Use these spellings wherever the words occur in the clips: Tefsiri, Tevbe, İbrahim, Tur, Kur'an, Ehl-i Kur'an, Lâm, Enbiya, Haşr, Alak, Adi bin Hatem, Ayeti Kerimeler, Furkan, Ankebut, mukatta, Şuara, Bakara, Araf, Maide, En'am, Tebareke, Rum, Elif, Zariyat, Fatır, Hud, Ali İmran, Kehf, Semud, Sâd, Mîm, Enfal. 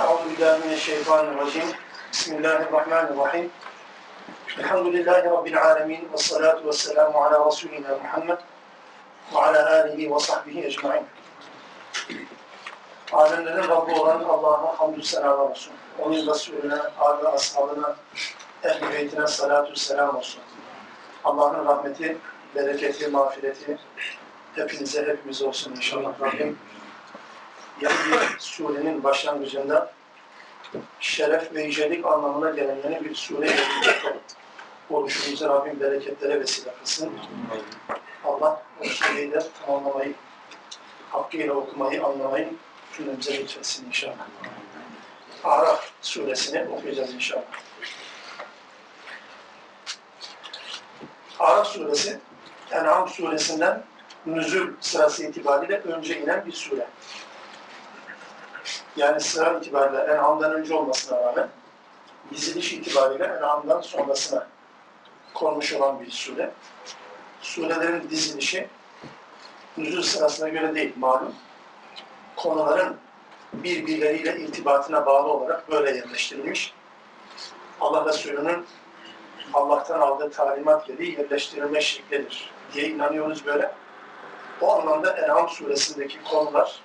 Euzubillahimineşşeytanirracim. Bismillahirrahmanirrahim. Elhamdülillahi Rabbil alemin. Vessalatu vesselamu ala Resulina Muhammed ve ala alihi ve sahbihi ecmain. Alemlerin Rabbi olan Allah'a hamdü selam olsun. Onun Resulüne, âli ashabına, ehl-i beytine salatu selam olsun. Allah'ın rahmeti, bereketi, mağfireti hepimize olsun inşallah Rabbim. Yani bir surenin başlangıcında şeref ve yücelik anlamına gelenlerin bir sure oluşumuza Rabbim bereketlere vesile kılsın. Allah o sureyi de tamamlamayı, hakkıyla okumayı, anlamayı cümlemize lütfetsin inşallah. Araf suresini okuyacağız inşallah. Araf suresi, En'am suresinden nüzül sırası itibariyle önce inen bir sure. Yani sıra itibariyle En'am'dan önce olmasına rağmen diziliş itibariyle En'am'dan sonrasına konmuş olan bir sure. Surelerin dizilişi nüzül sırasına göre değil malum. Konuların birbirleriyle irtibatına bağlı olarak böyle yerleştirilmiş. Allah Resulü'nün Allah'tan aldığı talimat gereği yerleştirilme şeklidir diye inanıyoruz böyle. O anlamda En'am suresindeki konular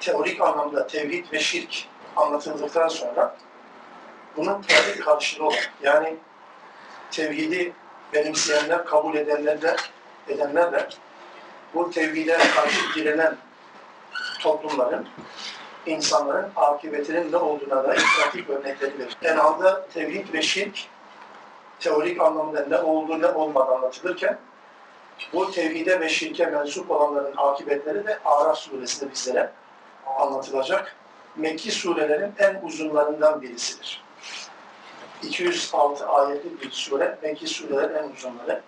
teorik anlamda tevhid ve şirk anlatıldıktan sonra bunun tabii karşılığı olur. Yani tevhidi benimseyenler, kabul edenler de bu tevhide karşı girilen toplumların, insanların akıbetinin ne olduğuna dair pratik örnekleri verir. En'am'da tevhid ve şirk teorik anlamda ne olduğu ne olmadığı anlatılırken bu tevhide ve şirke mensup olanların akıbetleri de Araf suresinde bizlere anlatılacak. Mekki surelerin en uzunlarından birisidir. 206 ayetli bir sure, Mekki surelerin en uzunları.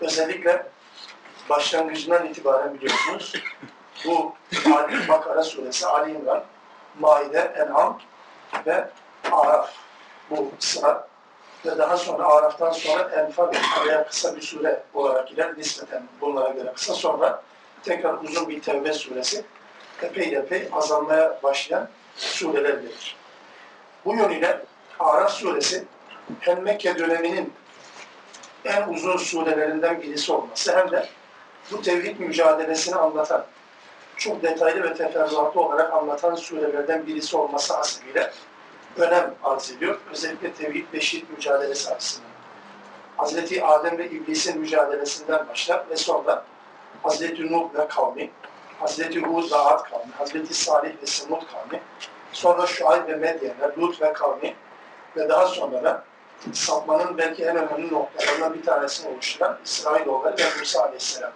Özellikle başlangıcından itibaren biliyorsunuz bu Bakara suresi, Ali İmran, Maide, En'am ve Araf bu sıra ve daha sonra Araf'tan sonra Enfal veya kısa bir sure olarak girer, nispeten bunlara göre kısa, sonra tekrar uzun bir Tevbe suresi epey azalmaya başlayan sureler gelir. Bu yönüyle Araf suresi hem Mekke döneminin en uzun surelerinden birisi olması hem de bu tevhid mücadelesini anlatan, çok detaylı ve teferruatlı olarak anlatan surelerden birisi olması hasebiyle önem arz ediyor. Özellikle tevhid ve şirk mücadelesi açısından. Hazreti Adem ve İblis'in mücadelesinden başlar ve sonra Hazreti Nuh ve kavmi, Hazreti Hud ve Ad kavmi, Hazreti Salih ve Semud kavmi, sonra Şuayb ve Medyenler, Lut ve kavmi ve daha sonra da sapmanın belki en önemli noktalarından bir tanesini oluşturan İsrailoğulları ve Musa Aleyhisselam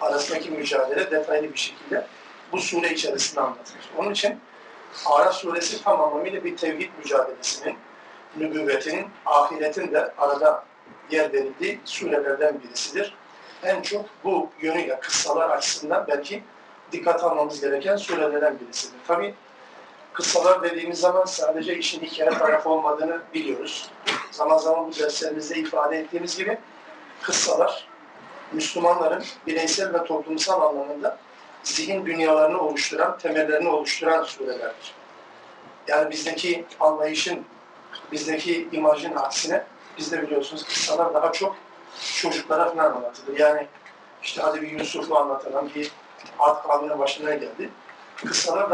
arasındaki mücadele detaylı bir şekilde bu sure içerisinde anlatılır. Onun için Araf suresi tamamıyla bir tevhid mücadelesinin, nübüvvetinin, ahiretin de arada yer verildiği surelerden birisidir. En çok bu yönüyle kıssalar açısından belki dikkat almamız gereken surelerden birisidir. Tabii kıssalar dediğimiz zaman sadece işin hikaye tarafı olmadığını biliyoruz. Zaman zaman bu derslerimizde ifade ettiğimiz gibi kıssalar Müslümanların bireysel ve toplumsal anlamında zihin dünyalarını oluşturan, temellerini oluşturan surelerdir. Yani bizdeki anlayışın, bizdeki imajın aksine bizde biliyorsunuz kıssalar daha çok çocuklara falan anlatılır. Yani işte hadi bir Yusuf'u anlatılan bir Ad kavminin başına geldi. Kıssalar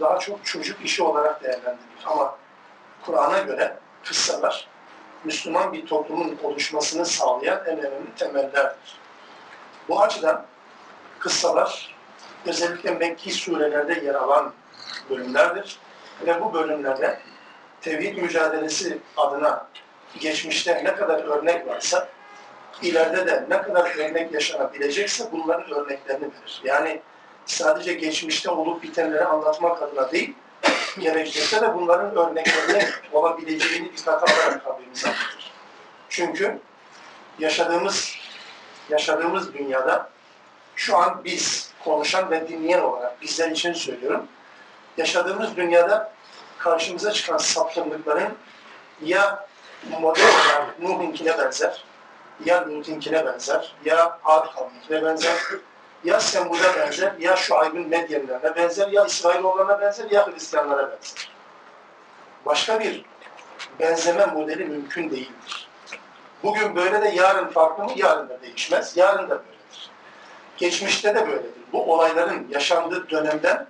daha çok çocuk işi olarak değerlendirilir. Ama Kur'an'a göre kıssalar Müslüman bir toplumun oluşmasını sağlayan en önemli temellerdir. Bu açıdan kıssalar özellikle Mekki surelerde yer alan bölümlerdir. Ve bu bölümlerde tevhid mücadelesi adına geçmişte ne kadar örnek varsa, ileride de ne kadar örnek yaşanabilecekse bunların örneklerini verir. Yani sadece geçmişte olup bitenleri anlatmak adına değil, gelecekte de bunların örneklerinin olabileceğini dikkate alarak haberimiz anlatır. Çünkü yaşadığımız dünyada şu an biz konuşan ve dinleyen olarak bizler için söylüyorum. Yaşadığımız dünyada karşımıza çıkan sapkınlıkların ya model olarak Nuh'unkine benzer, ya Lut'inkine benzer, ya Ad kavminkine benzer, ya Semud'a benzer, ya Şuayb'in Medyenlerine benzer, ya İsrailoğullarına benzer, ya Hristiyanlara benzer. Başka bir benzeme modeli mümkün değildir. Bugün böyle de yarın farklı mı? Yarın da değişmez, yarın da böyledir. Geçmişte de böyledir. Bu olayların yaşandığı dönemden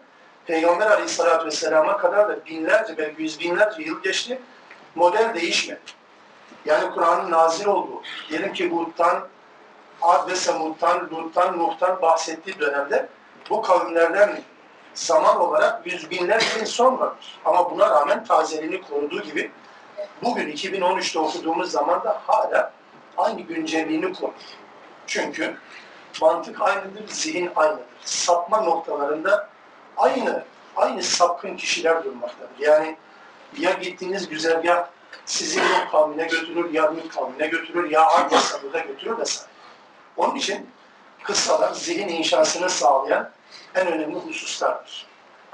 Peygamber Aleyhisselatü Vesselam'a kadar da binlerce, belki yüz binlerce yıl geçti. Model değişmedi. Yani Kur'an'ın nazil olduğu, diyelim ki Hud'dan, Ad ve Semud'dan, Lut'tan, Nuh'tan bahsettiği dönemde bu kavimlerden zaman olarak yüz binlerce yıl sonradır. Ama buna rağmen tazeliğini koruduğu gibi bugün 2013'te okuduğumuz zaman da hala aynı güncelliğini korur. Çünkü mantık aynıdır, zihin aynıdır. Sapma noktalarında aynı sapkın kişiler durmaktadır. Yani ya gittiğiniz güzergah sizi Rum kavmine götürür, ya Rum kavmine götürür, ya Ad ve Semud'a götürür vesaire. Onun için kıssalar zihin inşasını sağlayan en önemli hususlardır.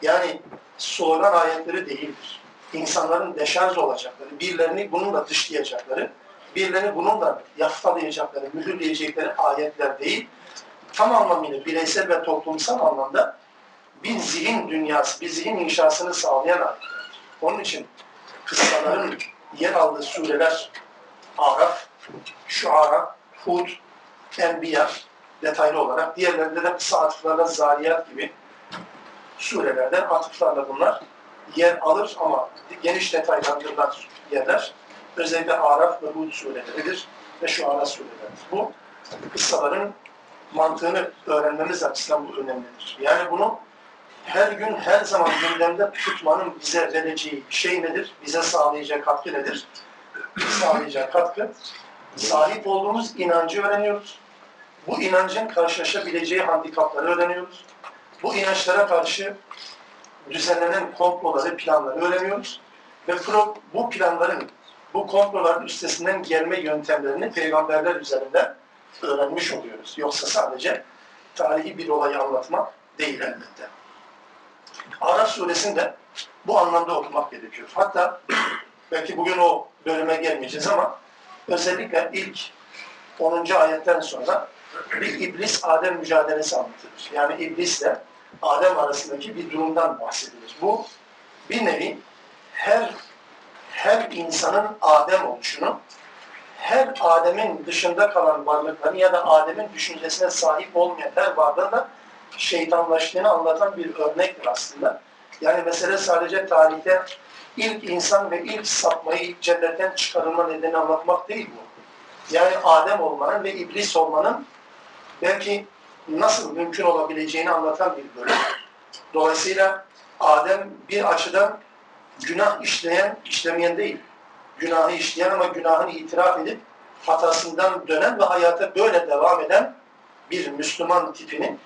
Yani sorulan ayetleri değildir. İnsanların deşarj olacakları, birilerini bununla dışlayacakları, birilerini bununla yaftalayacakları, mühürleyecekleri ayetler değil, tam anlamıyla bireysel ve toplumsal anlamda bir zihin dünyası, bir zihin inşasını sağlayan ayetlerdir. Onun için kıssaların yer aldığı sureler Araf, Şuara, Hud, Enbiya detaylı olarak, diğerlerinde de kısa atıflarla Zariyat gibi surelerden atıflarla bunlar yer alır ama geniş detaylandırılan yerler özellikle Araf ve Hud sureleridir ve Şuara sureleridir. Bu kıssaların mantığını öğrenmemiz açısından bu önemlidir. Yani bunu her gün, her zaman gündemde tutmanın bize vereceği şey nedir? Bize sağlayacak katkı nedir? Sağlayacak katkı, sahip olduğumuz inancı öğreniyoruz. Bu inancın karşılaşabileceği handikapları öğreniyoruz. Bu inançlara karşı düzenlenen komploları, planları öğreniyoruz. Ve bu planların, bu komploların üstesinden gelme yöntemlerini peygamberler üzerinden öğrenmiş oluyoruz. Yoksa sadece tarihi bir olayı anlatmak değil elbette. Araf suresinde bu anlamda okumak gerekiyor. Hatta belki bugün o bölüme gelmeyeceğiz ama özellikle ilk 10. ayetten sonra bir iblis-Adem mücadelesi anlatılır. Yani iblisle Adem arasındaki bir durumdan bahsedilir. Bu bir nevi her insanın Adem oluşunu, her Adem'in dışında kalan varlıkların ya da Adem'in düşüncesine sahip olmayan her varlığın da şeytanlaştığını anlatan bir örnektir aslında. Yani mesele sadece tarihte ilk insan ve ilk sapmayı, ilk cennetten çıkarılma nedeni anlatmak değil bu. Yani Adem olmanın ve iblis olmanın belki nasıl mümkün olabileceğini anlatan bir bölüm. Dolayısıyla Adem bir açıdan günah işlemeyen değil. Günahı işleyen ama günahını itiraf edip hatasından dönen ve hayata böyle devam eden bir Müslüman tipini,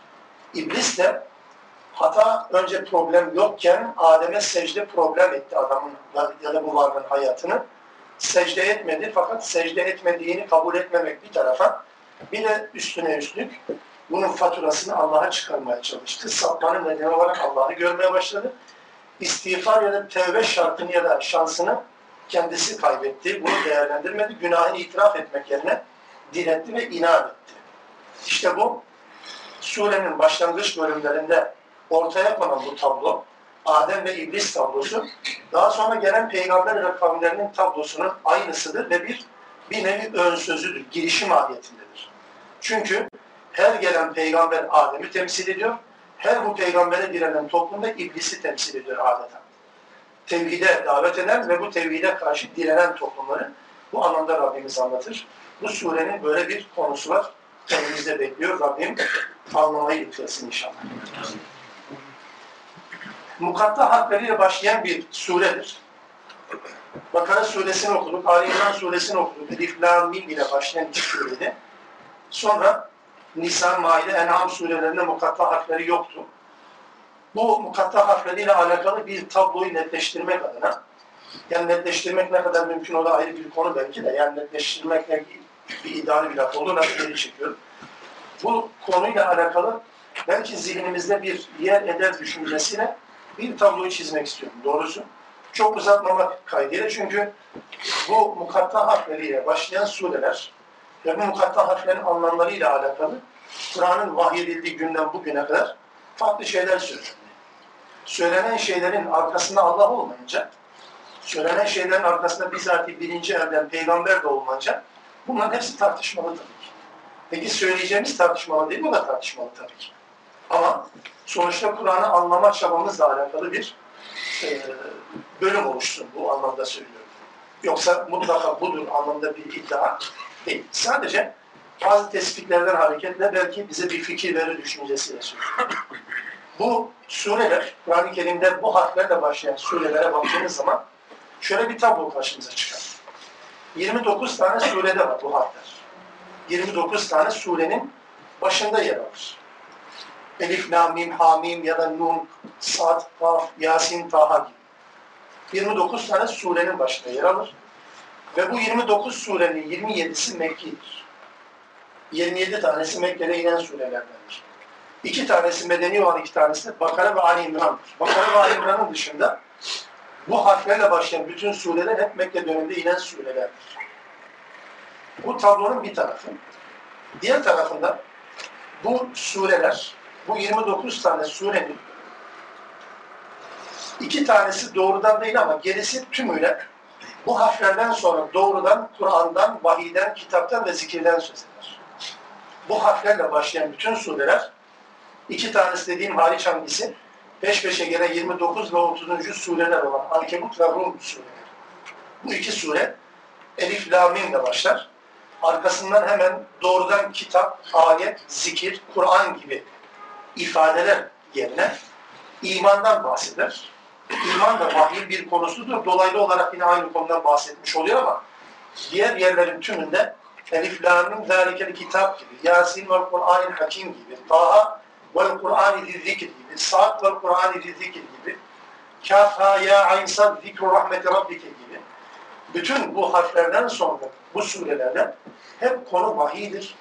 İblis de hata önce problem yokken Adem'e secde problem etti adamın ya da bu varlığın hayatını. Secde etmedi fakat secde etmediğini kabul etmemek bir tarafa, bir de üstüne üstlük bunun faturasını Allah'a çıkarmaya çalıştı. Sapmanın nedeni olarak Allah'ı görmeye başladı. İstiğfar ya da tevbe şartını ya da şansını kendisi kaybetti. Bunu değerlendirmedi. Günahını itiraf etmek yerine diretti ve inat etti. İşte bu surenin başlangıç bölümlerinde ortaya konan bu tablo, Adem ve İblis tablosu, daha sonra gelen peygamber ve kavimlerinin tablosunun aynısıdır ve bir nevi ön sözüdür, girişim adetindedir. Çünkü her gelen peygamber Adem'i temsil ediyor, her bu peygambere direnen toplumda İblis'i temsil ediyor adeta. Tevhide davet eden ve bu tevhide karşı direnen toplumları bu anlamda Rabbimiz anlatır. Bu surenin böyle bir konusu var. Kendimizde bekliyor. Rabbim anlamayı yüklesin inşallah. Mukatta harfleriyle başlayan bir suredir. Bakara suresini okuduk, Ali İmran suresini okuduk. Elif, Lam, Mim ile başlayan bir sureydi. Sonra Nisa, Maide, En'am surelerinde mukatta harfleri yoktu. Bu mukatta harfleriyle alakalı bir tabloyu netleştirmek adına, yani netleştirmek ne kadar mümkün olur ayrı bir konu belki de, yani netleştirmek ne bir idari bir laf olduğu nasıl geri çekiyorum. Bu konuyla alakalı belki zihnimizde bir yer eder düşüncesiyle bir tabloyu çizmek istiyorum doğrusu. Çok uzatmamak kaydıyla çünkü bu mukatta harfleriyle başlayan sureler ve bu mukatta harflerin anlamlarıyla alakalı Kur'an'ın vahyedildiği günden bugüne kadar farklı şeyler söylendi. Söylenen şeylerin arkasında Allah olmayınca, söylenen şeylerin arkasında bizzat birinci elden peygamber de olmayınca bunların hepsi tartışmalı tabii ki. Peki söyleyeceğimiz tartışmalı değil mi? O da tartışmalı tabii ki. Ama sonuçta Kur'an'ı anlama çabamızla alakalı bir bölüm oluşsun, bu anlamda söylüyorum. Yoksa mutlaka budur anlamda bir iddia değil. Sadece bazı tespitlerden hareketle belki bize bir fikir verir düşüncesiyle söylüyorum. Bu sureler, Kur'an-ı Kerim'de bu harflerle başlayan surelere baktığınız zaman şöyle bir tablo karşımıza çıkar. 29 tane surede var bu harfler. 29 tane surenin başında yer alır. Elif, Lam, Mim, Hamim ya da Nun, Sad, Kaf, Yasin, Taha gibi. 29 tane surenin başında yer alır. Ve bu 29 surenin 27'si Mekki'dir. 27 tanesi Mekke'de inen surelerdendir. 2 tanesi medeni olan, 2 tanesi de Bakara ve Ali İmran'dır. Bakara ve Ali İmran'ın dışında bu harflerle başlayan bütün sureler hep Mekke döneminde inen surelerdir. Bu tablonun bir tarafı. Diğer tarafında bu sureler, bu 29 tane surenin 2 tanesi doğrudan değil ama gerisi tümüyle bu harflerden sonra doğrudan Kur'an'dan, vahiyden, kitaptan ve zikirden söz eder. Bu harflerle başlayan bütün sureler, 2 tanesi dediğim hariç hangisi? Peş peşe gelen 29 ve 30. sureler olan Ankebut ve Rum sureleri. Bu 2 sure Elif, Lam, Mim ile başlar. Arkasından hemen doğrudan kitap, ayet, zikir, Kur'an gibi ifadeler yerine imandan bahseder. İman da vahyin bir konusudur. Dolaylı olarak yine aynı konudan bahsetmiş oluyor ama diğer yerlerin tümünde Elif, Lam, Mim, Zâlikel kitap gibi, Yasin ve Kur'an-ı Hakim gibi, Taha ve Kur'an-ı Zikr gibi, Sa'd ve Kur'an-ı Zikr gibi, Kehf, Ha, Ya, Ayn, Sad, Zikru Rahmeti Rabbike gibi. Bütün bu harflerden sonra bu surelerden hep konu vahidir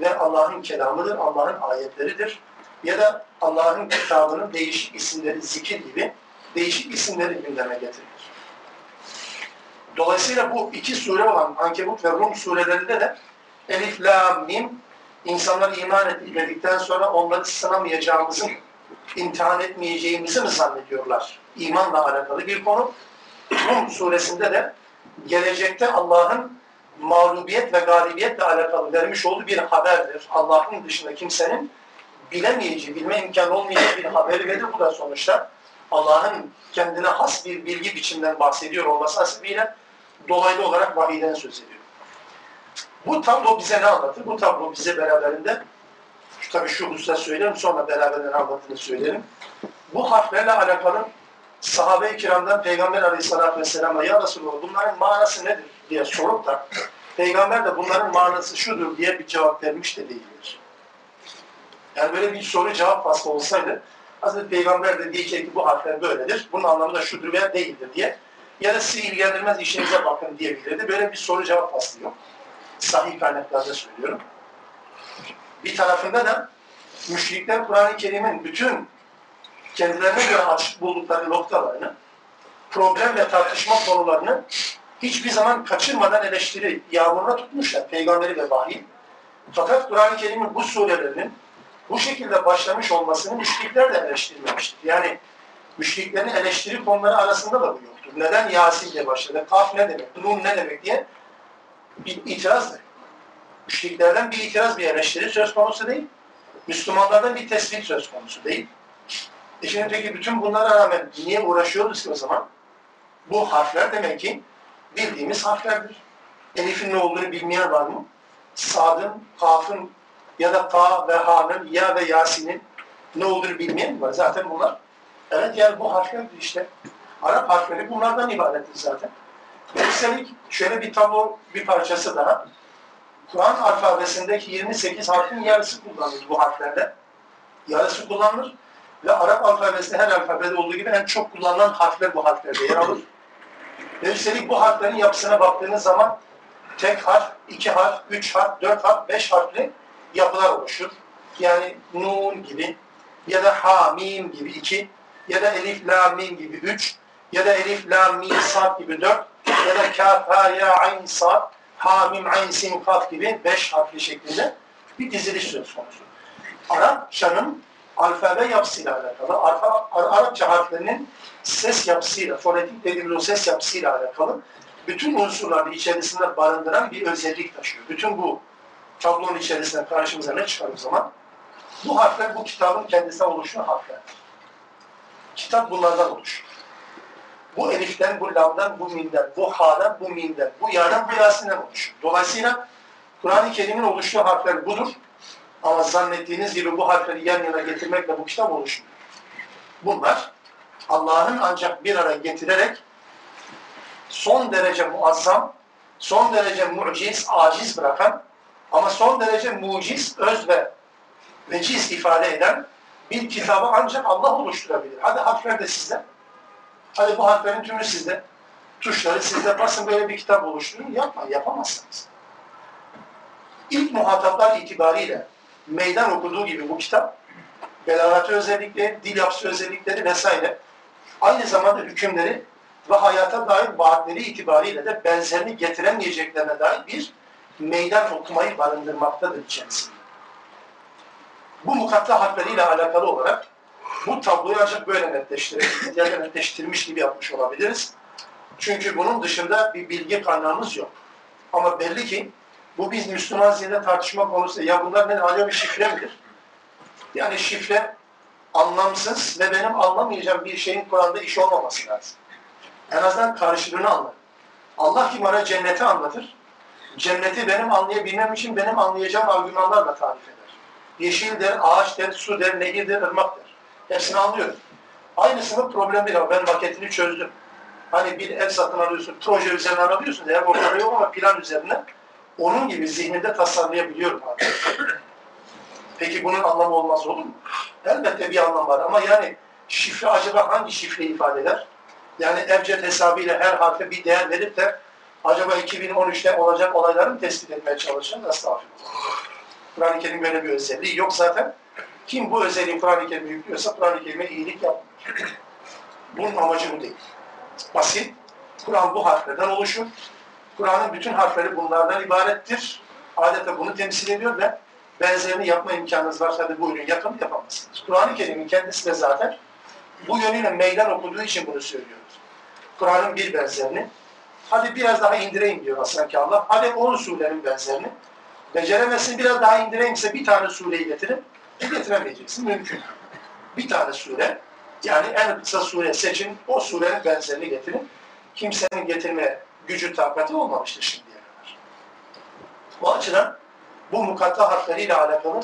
ve Allah'ın kelamıdır, Allah'ın ayetleridir. Ya da Allah'ın kitabının değişik isimleri, zikir gibi değişik isimleri gündeme getirilir. Dolayısıyla bu 2 sure olan Ankebut ve Rum surelerinde de Elif, Lam, Mim, insanlar iman etmedikten sonra onları sınamayacağımızı, imtihan etmeyeceğimizi mi zannediyorlar? İmanla alakalı bir konu. Rum suresinde de gelecekte Allah'ın mağlubiyet ve galibiyetle alakalı vermiş olduğu bir haberdir. Allah'ın dışında kimsenin bilemeyeceği, bilme imkanı olmayacağı bir haberi verir. Bu da sonuçta Allah'ın kendine has bir bilgi biçiminden bahsediyor olması hasebiyle dolaylı olarak vahiyden söz ediyor. Bu tablo bize ne anlatır? Bu tablo bize beraberinde, tabii şu hususta söylerim, sonra beraberinde ne anlattığını söylerim. Bu harflerle alakalı sahabe-i kiramdan Peygamber aleyhissalatü vesselam'a ya Resulullah bunların manası nedir diye sorup da Peygamber de bunların manası şudur diye bir cevap vermiş de değildir. Yani böyle bir soru cevap faslı olsaydı Hazreti Peygamber de diyecek ki bu harfler böyledir, bunun anlamı da şudur veya değildir diye ya da sizi ilgilendirmez işinize bakın diyebilirdi. Böyle bir soru cevap faslı yok. Sahih kaynaklarda söylüyorum. Bir tarafında da müşrikler Kur'an-ı Kerim'in bütün kendilerine göre açık buldukları noktalarını, problem ve tartışma konularını hiçbir zaman kaçırmadan eleştiri yağmuruna tutmuşlar. Peygamberi ve vahyi. Fakat Kur'an-ı Kerim'in bu surelerinin bu şekilde başlamış olmasını müşrikler de eleştirmemiştir. Yani müşriklerin eleştiri konuları arasında da bu yoktur. Neden Yasin diye başladı? Kaf ne demek? Nun ne demek diye bir itirazdır. Müşriklerden bir itiraz, bir eleştiri söz konusu değil. Müslümanlardan bir tespit söz konusu değil. Şimdi peki bütün bunlara rağmen niye uğraşıyoruz ki o zaman? Bu harfler demek ki bildiğimiz harflerdir. Elif'in ne olduğunu bilmeyen var mı? Sad'ın, Kaf'ın ya da Ta ve Ha'nın, Ya ve Yasin'in ne olduğunu bilmeyen var. Zaten bunlar, evet yani bu harflerdir işte. Arap harfleri bunlardan ibarettir zaten. Üstelik şöyle bir tablo, bir parçası daha. Kur'an alfabesindeki 28 harfin yarısı kullanılır bu harflerde. Yarısı kullanılır. Ve Arap alfabesinde her alfabede olduğu gibi en çok kullanılan harfler bu harflerde yer alır. Ve üstelik bu harflerin yapısına baktığınız zaman tek harf, 2 harf, 3 harf, 4 harf, 5 harfli yapılar oluşur. Yani Nun gibi ya da Ha, Mim gibi 2 ya da Elif, Lam, Mim gibi 3 ya da Elif, Lam, Mim, Sad gibi 4 ya da Kaf, Ha, Ya, Ayn, Sad, Ha, Mim, Ayn, Sin, Kaf gibi 5 harfli şeklinde bir diziliş söz konusu. Arapçanın alfabe yapısıyla alakalı, Arapça harflerinin ses yapısıyla, fonetik dediğimiz o ses yapısıyla alakalı bütün unsurları içerisinde barındıran bir özellik taşıyor. Bütün bu tablonun içerisinde karşımıza ne çıkar o zaman? Bu harfler, bu kitabın kendisine oluşan harfler. Kitap bunlardan oluşur. Bu eliften, bu lamdan, bu minden, bu hadan, bu minden, bu yadan, bu yasinden oluşur. Dolayısıyla Kur'an-ı Kerim'in oluştuğu harfler budur. Ama zannettiğiniz gibi bu harfleri yan yana getirmekle bu kitap oluşmuyor. Bunlar Allah'ın ancak bir araya getirerek son derece muazzam, son derece muciz, aciz bırakan ama son derece muciz, öz ve veciz ifade eden bir kitabı ancak Allah oluşturabilir. Hadi harfler de sizde. Hadi bu harflerin tümü sizde. Tuşları sizde. Basın böyle bir kitap oluşturun. Yapma, yapamazsınız. İlk muhataplar itibariyle meydan okuduğu gibi bu kitap, belagatı özellikleri, dil yapısı özellikleri vesaire, aynı zamanda hükümleri ve hayata dair vaatleri itibariyle de benzerini getiremeyeceklerine dair bir meydan okumayı barındırmaktadır içerisinde. Bu mukatta harfleriyle alakalı olarak bu tabloyu ancak böyle netleştirebiliriz. Yani netleştirmiş gibi yapmış olabiliriz. Çünkü bunun dışında bir bilgi kaynağımız yok. Ama belli ki bu biz Müslüman zihinde tartışma konusu. Ya bunlar benim acaba bir şifre midir? Yani şifre anlamsız ve benim anlamayacağım bir şeyin Kur'an'da iş olmaması lazım. En azından karşılığını anlar. Allah ki bana cenneti anlatır. Cenneti benim anlayabilmem için benim anlayacağım argümanlarla tarif eder. Yeşil der, ağaç der, su der, nehir der, ırmak der. Hepsini anlıyorum. Aynısının problemi yok. Ben maketini çözdüm. Hani bir ev satın alıyorsun, proje üzerine alıyorsun. Eğer ortada yok ama plan üzerine. Onun gibi zihnimde tasarlayabiliyorum artık. Peki bunun anlamı olmaz olur mu? Elbette bir anlam var ama yani şifre acaba hangi şifre ifade eder? Yani evcet hesabıyla her harfe bir değer verip de acaba 2013'te olacak olayları mı tespit etmeye çalışacağız? Estağfurullah. Kur'an-ı Kerim böyle bir özelliği yok zaten. Kim bu özelliği Kur'an-ı Kerim'e yüklüyorsa Kur'an-ı Kerim'e iyilik yapmıyor. Bunun amacı bu değil. Basit. Kur'an bu harflerden oluşur. Kur'an'ın bütün harfleri bunlardan ibarettir. Adeta bunu temsil ediyor ve benzerini yapma imkanınız varsa da buyurun yapın, yapamazsınız. Kur'an-ı Kerim'in kendisi de zaten bu yönüyle meydan okuduğu için bunu söylüyoruz. Kur'an'ın bir benzerini, hadi biraz daha indireyim diyor sanki Allah, hadi 10 surenin benzerini, beceremezsin biraz daha indireyimse bir tane sureyi getirin, getiremeyeceksin, mümkün. Bir tane sure, yani en kısa sure seçin, o surenin benzerini getirin, kimsenin getirmeye gücü, takati olmamıştır şimdiye kadar. Bu açıdan bu mukatta harfleriyle alakalı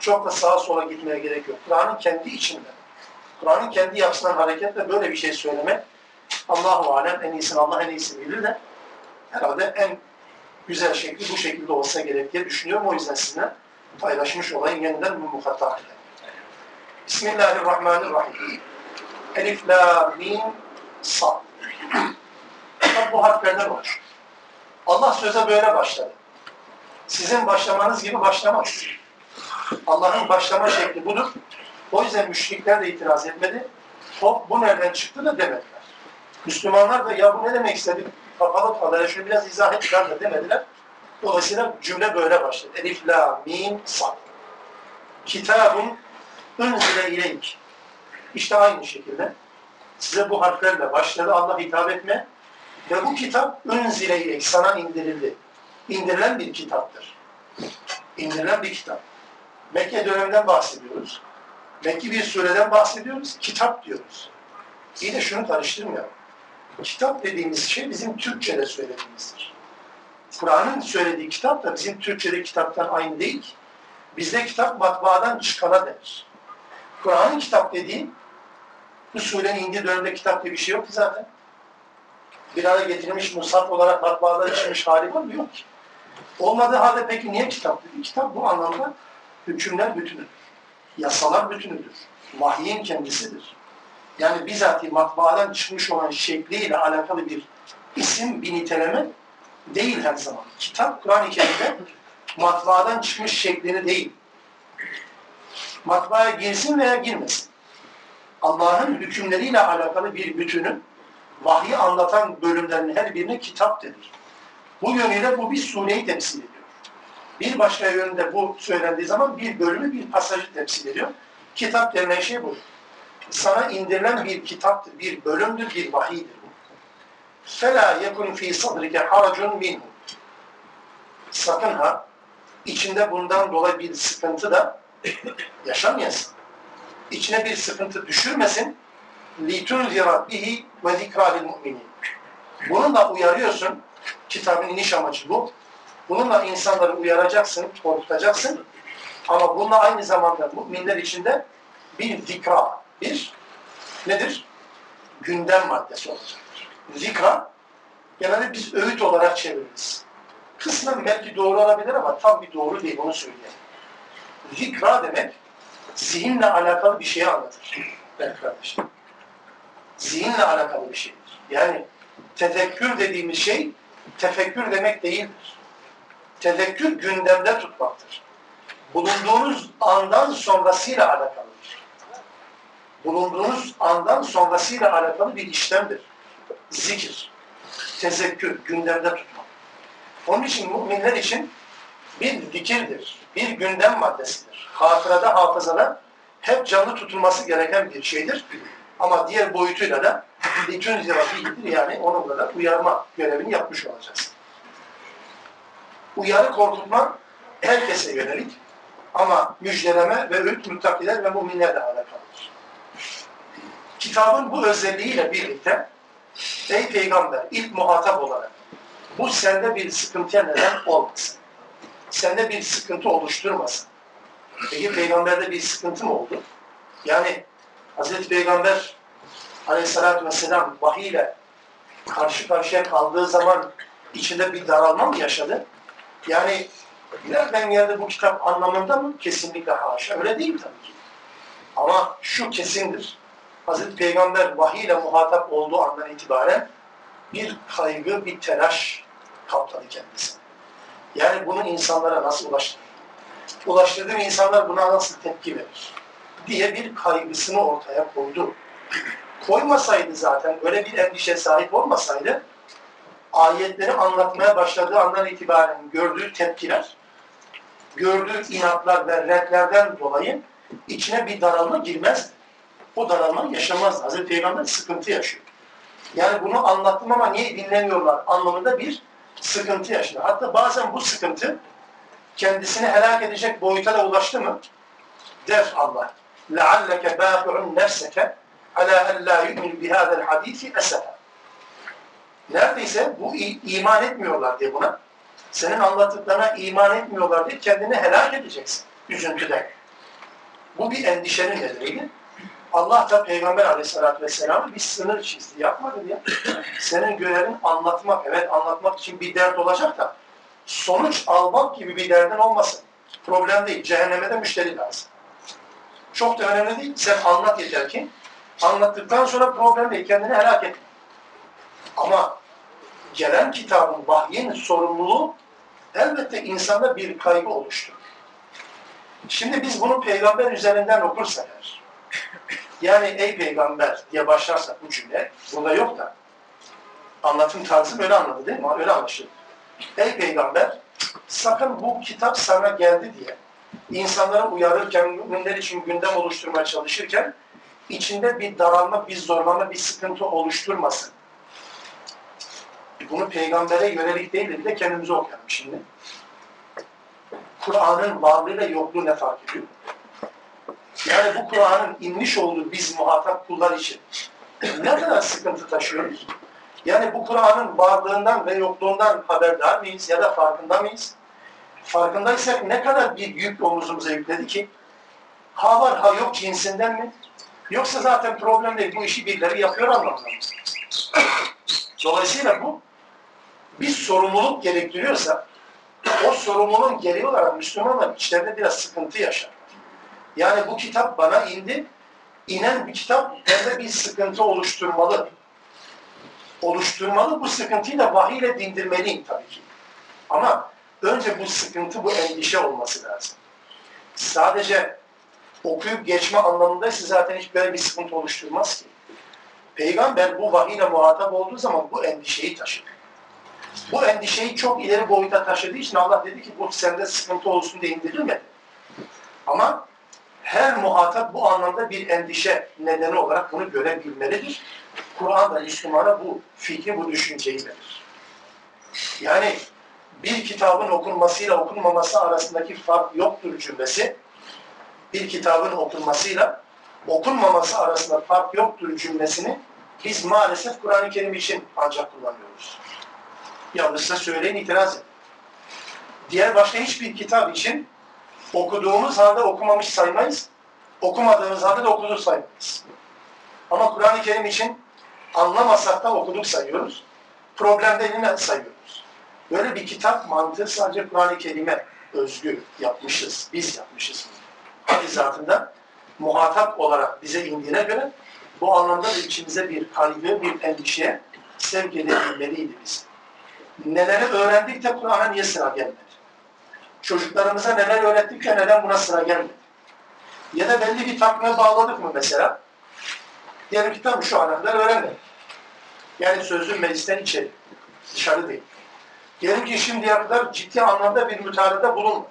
çok da sağa sola gitmeye gerek yok. Kur'an'ın kendi içinde, Kur'an'ın kendi yapısından hareketle böyle bir şey söylemek Allahu alem, en iyisini Allah en iyisini bilir de herhalde en güzel şekli bu şekilde olsa gerek diye düşünüyorum. O yüzden sizinle paylaşmış olayım yeniden bu mukatta harfleri. Bismillahirrahmanirrahim. Elif, la, mim, sa. Bu harflerden oluşur. Allah söze böyle başladı. Sizin başlamanız gibi başlamaz. Allah'ın başlama şekli budur. O yüzden müşrikler de itiraz etmedi. Hop bu nereden çıktı da demediler. Müslümanlar da ya bu ne demek istedi? Kapalı kadarıyla şöyle biraz izah ettiler de demediler. Dolayısıyla cümle böyle başladı. Elif, la, mim, sa. Kitabun unzile ileyk. İşte aynı şekilde size bu harflerle başladı Allah hitap etme. Ve bu kitap unzile ileyk, sana indirildi. İndirilen bir kitaptır. İndirilen bir kitap. Mekke döneminden bahsediyoruz. Mekke bir sureden bahsediyoruz. Kitap diyoruz. İyi de şunu karıştırmayalım. Kitap dediğimiz şey bizim Türkçe'de söylediğimizdir. Kur'an'ın söylediği kitap da bizim Türkçe'de kitaptan aynı değil ki. Bizde kitap matbaadan çıkana denir. Kur'an'ın kitap dediği, bu surenin indiği dönemde kitap diye bir şey yok ki zaten. Bir araya getirilmiş musaf olarak matbaalara çıkmış hali var mı? Yok ki. Olmadığı halde peki niye kitap dedi? Kitap bu anlamda hükümler bütünüdür. Yasalar bütünüdür. Vahyin kendisidir. Yani bizatihi matbaadan çıkmış olan şekliyle alakalı bir isim, bir niteleme değil her zaman. Kitap Kur'an-ı Kerim'de matbaadan çıkmış şeklini değil. Matbaaya girsin veya girmesin. Allah'ın hükümleriyle alakalı bir bütünün vahyi anlatan bölümlerin her birine kitap denir. Bu yönüyle bu bir sureyi temsil ediyor. Bir başka yönde bu söylendiği zaman bir bölümü, bir pasajı temsil ediyor. Kitap denilen şey bu. Sana indirilen bir kitaptır, bir bölümdür, bir vahiydir bu. فَلَا يَكُنْ ف۪ي صَدْرِكَ حَرَجٌ مِنْهُ. Sakın ha, içinde bundan dolayı bir sıkıntı da yaşamayasın. İçine bir sıkıntı düşürmesin. لِتُنْذِرَ بِهِ وَذِكْرَى لِلْمُؤْمِنِينَ. Bununla uyarıyorsun. Kitabın iniş amacı bu. Bununla insanları uyaracaksın, korkutacaksın. Ama bununla aynı zamanda müminler içinde bir zikra, bir nedir? Gündem maddesi olacaktır. Zikra, genelde biz öğüt olarak çeviririz. Kısmen belki doğru olabilir ama tam bir doğru değil, onu söyleyeyim. Zikra demek, zihinle alakalı bir şeyi anlatır. Belki kardeşim. Zihinle alakalı bir şeydir. Yani tefekkür dediğimiz şey, tefekkür demek değildir. Tezekkür gündemde tutmaktır. Bulunduğunuz andan sonrasıyla alakalıdır. Bulunduğunuz andan sonrasıyla alakalı bir işlemdir. Zikir, tezekkür, gündemde tutmak. Onun için müminler için bir zikirdir, bir gündem maddesidir. Hatırada, hafızada hep canlı tutulması gereken bir şeydir. Ama diğer boyutuyla da bütün zirafidir, yani onunla da uyarma görevini yapmış olacaksın. Uyarı, korkutma herkese yönelik ama müjdeleme ve öğüt müttakiler ve müminlerle alakalıdır. Kitabın bu özelliğiyle birlikte, ey peygamber ilk muhatap olarak bu sende bir sıkıntıya neden olmasın. Sende bir sıkıntı oluşturmasın. Peki peygamberde bir sıkıntı mı oldu? Yani Hazreti Peygamber aleyhissalatü vesselam vahiyle karşı karşıya kaldığı zaman içinde bir daralma mı yaşadı? Yani nereden geldi bu kitap anlamında mı? Kesinlikle haşa. Öyle değil tabii ki. Ama şu kesindir. Hazreti Peygamber vahiy ile muhatap olduğu andan itibaren bir kaygı, bir telaş kapladı kendisini. Yani bunu insanlara nasıl ulaştırır? Ulaştırdığım insanlar buna nasıl tepki verir? Diye bir kaygısını ortaya koydu. Koymasaydı zaten, böyle bir endişe sahip olmasaydı, ayetleri anlatmaya başladığı andan itibaren gördüğü tepkiler, gördüğü inatlar ve reddlerden dolayı içine bir daralma girmez. O daralma yaşamaz. Hazreti Peygamber sıkıntı yaşıyor. Yani bunu anlattım ama niye dinlemiyorlar anlamında bir sıkıntı yaşıyor. Hatta bazen bu sıkıntı kendisini helak edecek boyuta da ulaştı mı? Der Allah. لَعَلَّكَ بَاقِعُنْ نَفْسَكَ عَلَى أَلَّا يُؤْمِنْ بِهَذَا الْحَد۪يثِ أَسَفًا. Neredeyse bu iman etmiyorlar diye buna. Senin anlattıklarına iman etmiyorlar diye kendini helak edeceksin. Üzüntüden. Bu bir endişenin nedeniyle. Allah da Peygamber aleyhissalatü vesselam'a bir sınır çizdi. Yapmadı ya. Senin görevin anlatmak. Evet, anlatmak için bir dert olacak da sonuç almak gibi bir derdin olmasın. Problem değil. Cehenneme de müşteri lazım. Çok da önemli değil. Sen anlat yeter ki. Anlattıktan sonra problem değil. Kendini helak etme. Ama gelen kitabın, vahyin sorumluluğu elbette insanda bir kaygı oluşturur. Şimdi biz bunu peygamber üzerinden okursak eğer, yani ey peygamber diye başlarsak bu cümle, burada yok da, anlatım tarzım öyle anladı değil mi? Öyle anlaşıldı. Ey peygamber, sakın bu kitap sana geldi diye, insanlara uyarırken, müminler için gündem oluşturmaya çalışırken, içinde bir daralma, bir zorlama, bir sıkıntı oluşturmasın. Bunu peygambere yönelik değil de bir de kendimize okuyalım şimdi. Kur'an'ın varlığıyla yokluğu ne fark ediyor? Yani bu Kur'an'ın inmiş olduğu biz muhatap kullar için ne kadar sıkıntı taşıyoruz? Yani bu Kur'an'ın varlığından ve yokluğundan haberdar mıyız ya da farkında mıyız? Farkındaysak ne kadar bir yük omuzumuza yükledi ki? Ha var ha yok cinsinden mi? Yoksa zaten problem değil, bu işi birileri yapıyor anlamında. Dolayısıyla bu bir sorumluluk gerektiriyorsa o sorumluluğun gereği olarak Müslümanlar içlerinde biraz sıkıntı yaşar. Yani bu kitap bana indi, inen bir kitap bende bir sıkıntı oluşturmalı. Bu sıkıntıyı da vahiyle dindirmeliyim tabii ki. Ama önce bu sıkıntı, bu endişe olması lazım. Sadece okuyup geçme anlamındaysa zaten hiç böyle bir sıkıntı oluşturmaz ki. Peygamber bu vahiyle muhatap olduğu zaman bu endişeyi taşır. Bu endişeyi çok ileri boyuta taşıdığı için Allah dedi ki bu sende sıkıntı olsun diye indirilmedi. Ama her muhatap bu anlamda bir endişe nedeni olarak bunu görebilmelidir. Kur'an da Müslümana bu fikri, bu düşünceyi verir. Yani bir kitabın okunmasıyla okunmaması arasındaki fark yoktur cümlesi, bir kitabın okunmasıyla okunmaması arasında fark yoktur cümlesini biz maalesef Kur'an-ı Kerim için ancak kullanıyoruz. Yanlışsa söyleyin, itiraz edin. Diğer başka hiçbir kitap için okuduğumuz halde okumamış saymayız, okumadığımız halde de okuduk saymayız. Ama Kur'an-ı Kerim için anlamasak da okuduk sayıyoruz, problemde eline sayıyoruz. Böyle bir kitap mantığı sadece Kur'an-ı Kerim'e özgü yapmışız, biz yapmışız. Hadis zatında muhatap olarak bize indiğine göre bu anlamda içimize bir kaygı, bir endişeye sevk edebilmeliydi biz. Neleri öğrendik de Kur'an'a niye sıra gelmedi? Çocuklarımıza neler öğrettik de neden buna sıra gelmedi? Ya da belli bir takvime bağladık mı mesela? Diyelim ki tam şu ana kadar öğrenmedik. Yani sözün meclisten içeri, dışarı değil. Diyelim ki şimdiye kadar ciddi anlamda bir mütalada bulunmadık.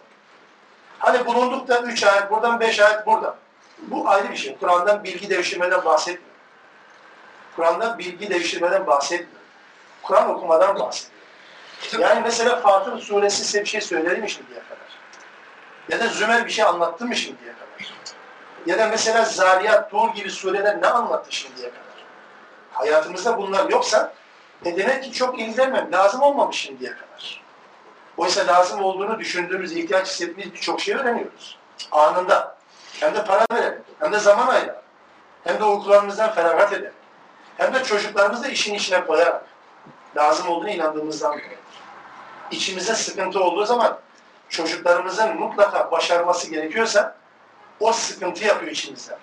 Hani bulunduk da 3 ayet buradan, 5 ayet buradan. Bu ayrı bir şey. Kur'an'dan bilgi devşirmeden bahsetmiyor. Kur'an'dan bilgi devşirmeden bahsetmiyor. Kur'an okumadan bahsediyor. Yani mesela Fatır suresi size bir şey söylerim mi şimdiye kadar? Ya da Zümer bir şey anlattı mı şimdiye kadar? Ya da mesela Zariyat, Tur gibi sureler ne anlattı şimdiye kadar? Hayatımızda bunlar yoksa demek ki çok ilgilenmem. Lazım olmamış şimdiye kadar. Oysa lazım olduğunu düşündüğümüz, ihtiyaç hissettiğimiz birçok şey öğreniyoruz. Anında. Hem de para vererek, hem de zaman ayırarak, hem de uykularımızdan feragat ederek, hem de çocuklarımızı da işin içine koyarak, lazım olduğuna inandığımızdan dolayı. İçimize sıkıntı olduğu zaman çocuklarımızın mutlaka başarması gerekiyorsa o sıkıntı yapıyor içimizde.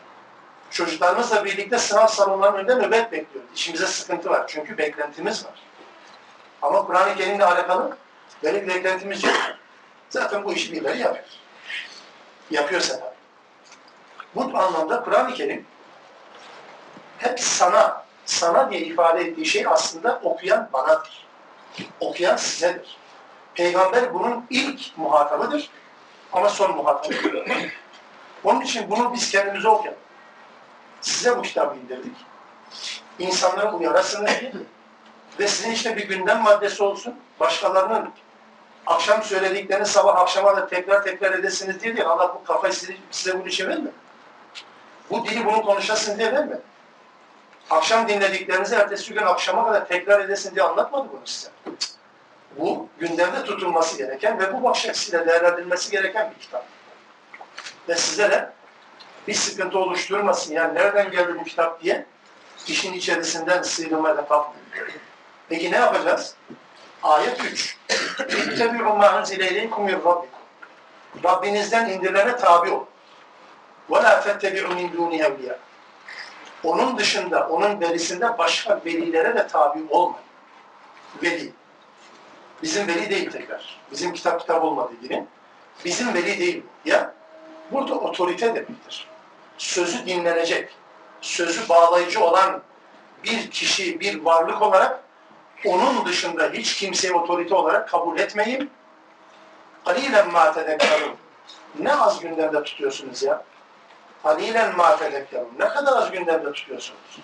Çocuklarımızla birlikte sınav salonlarının önünde nöbet bekliyoruz. İçimize sıkıntı var çünkü beklentimiz var. Ama Kur'an-ı Kerim'le alakalı böyle bir beklentimiz yok. Zaten bu işi birileri yapıyor. Yapıyorsa da. Bu anlamda Kur'an-ı Kerim hep sana diye ifade ettiği şey aslında okuyan banadır. Okuyan sizedir. Peygamber bunun ilk muhatabıdır ama son muhatabıdır. Onun için bunu biz kendimize okuyalım. Size bu kitabı indirdik. İnsanlara uyarasınız ki ve sizin işte bir gündem maddesi olsun, başkalarının akşam söylediklerini sabah akşama da tekrar edesiniz diye değil. Allah bu kafayı size bunun için vermedi. Bu dili bunu konuşasın diye vermedi. Akşam dinlediklerinizi ertesi gün akşama kadar tekrar edesin diye anlatmadı bunu size. Bu gündemde tutulması gereken ve bu bakış açısıyla değerlendirilmesi gereken bir kitap. Ve sizlere bir sıkıntı oluşturmasın, yani nereden geldi bu kitap diye işin içerisinden sıyrılmaya da kalkmıyor. Peki ne yapacağız? Ayet 3. İttebi'u mâ unzileykum min rabbikum. Rabbinizden indirilene tabi olun. Ve lâ tettebi'u min dûni evliyâ. Onun dışında, onun velisinde başka velilere de tabi olmayın. Veli. Bizim veli değil tekrar. Bizim kitap olmadı yine. Bizim veli değil. Ya burada otorite demektir. Sözü dinlenecek, sözü bağlayıcı olan bir kişi, bir varlık olarak onun dışında hiç kimseyi otorite olarak kabul etmeyin. قَلِيلًا مَا تَذَكَّرُونَ. Ne az gündemde tutuyorsunuz ya. قَلِيلًا مَا تَذَكَّرُونَ. Ne kadar az gündemde tutuyorsunuz.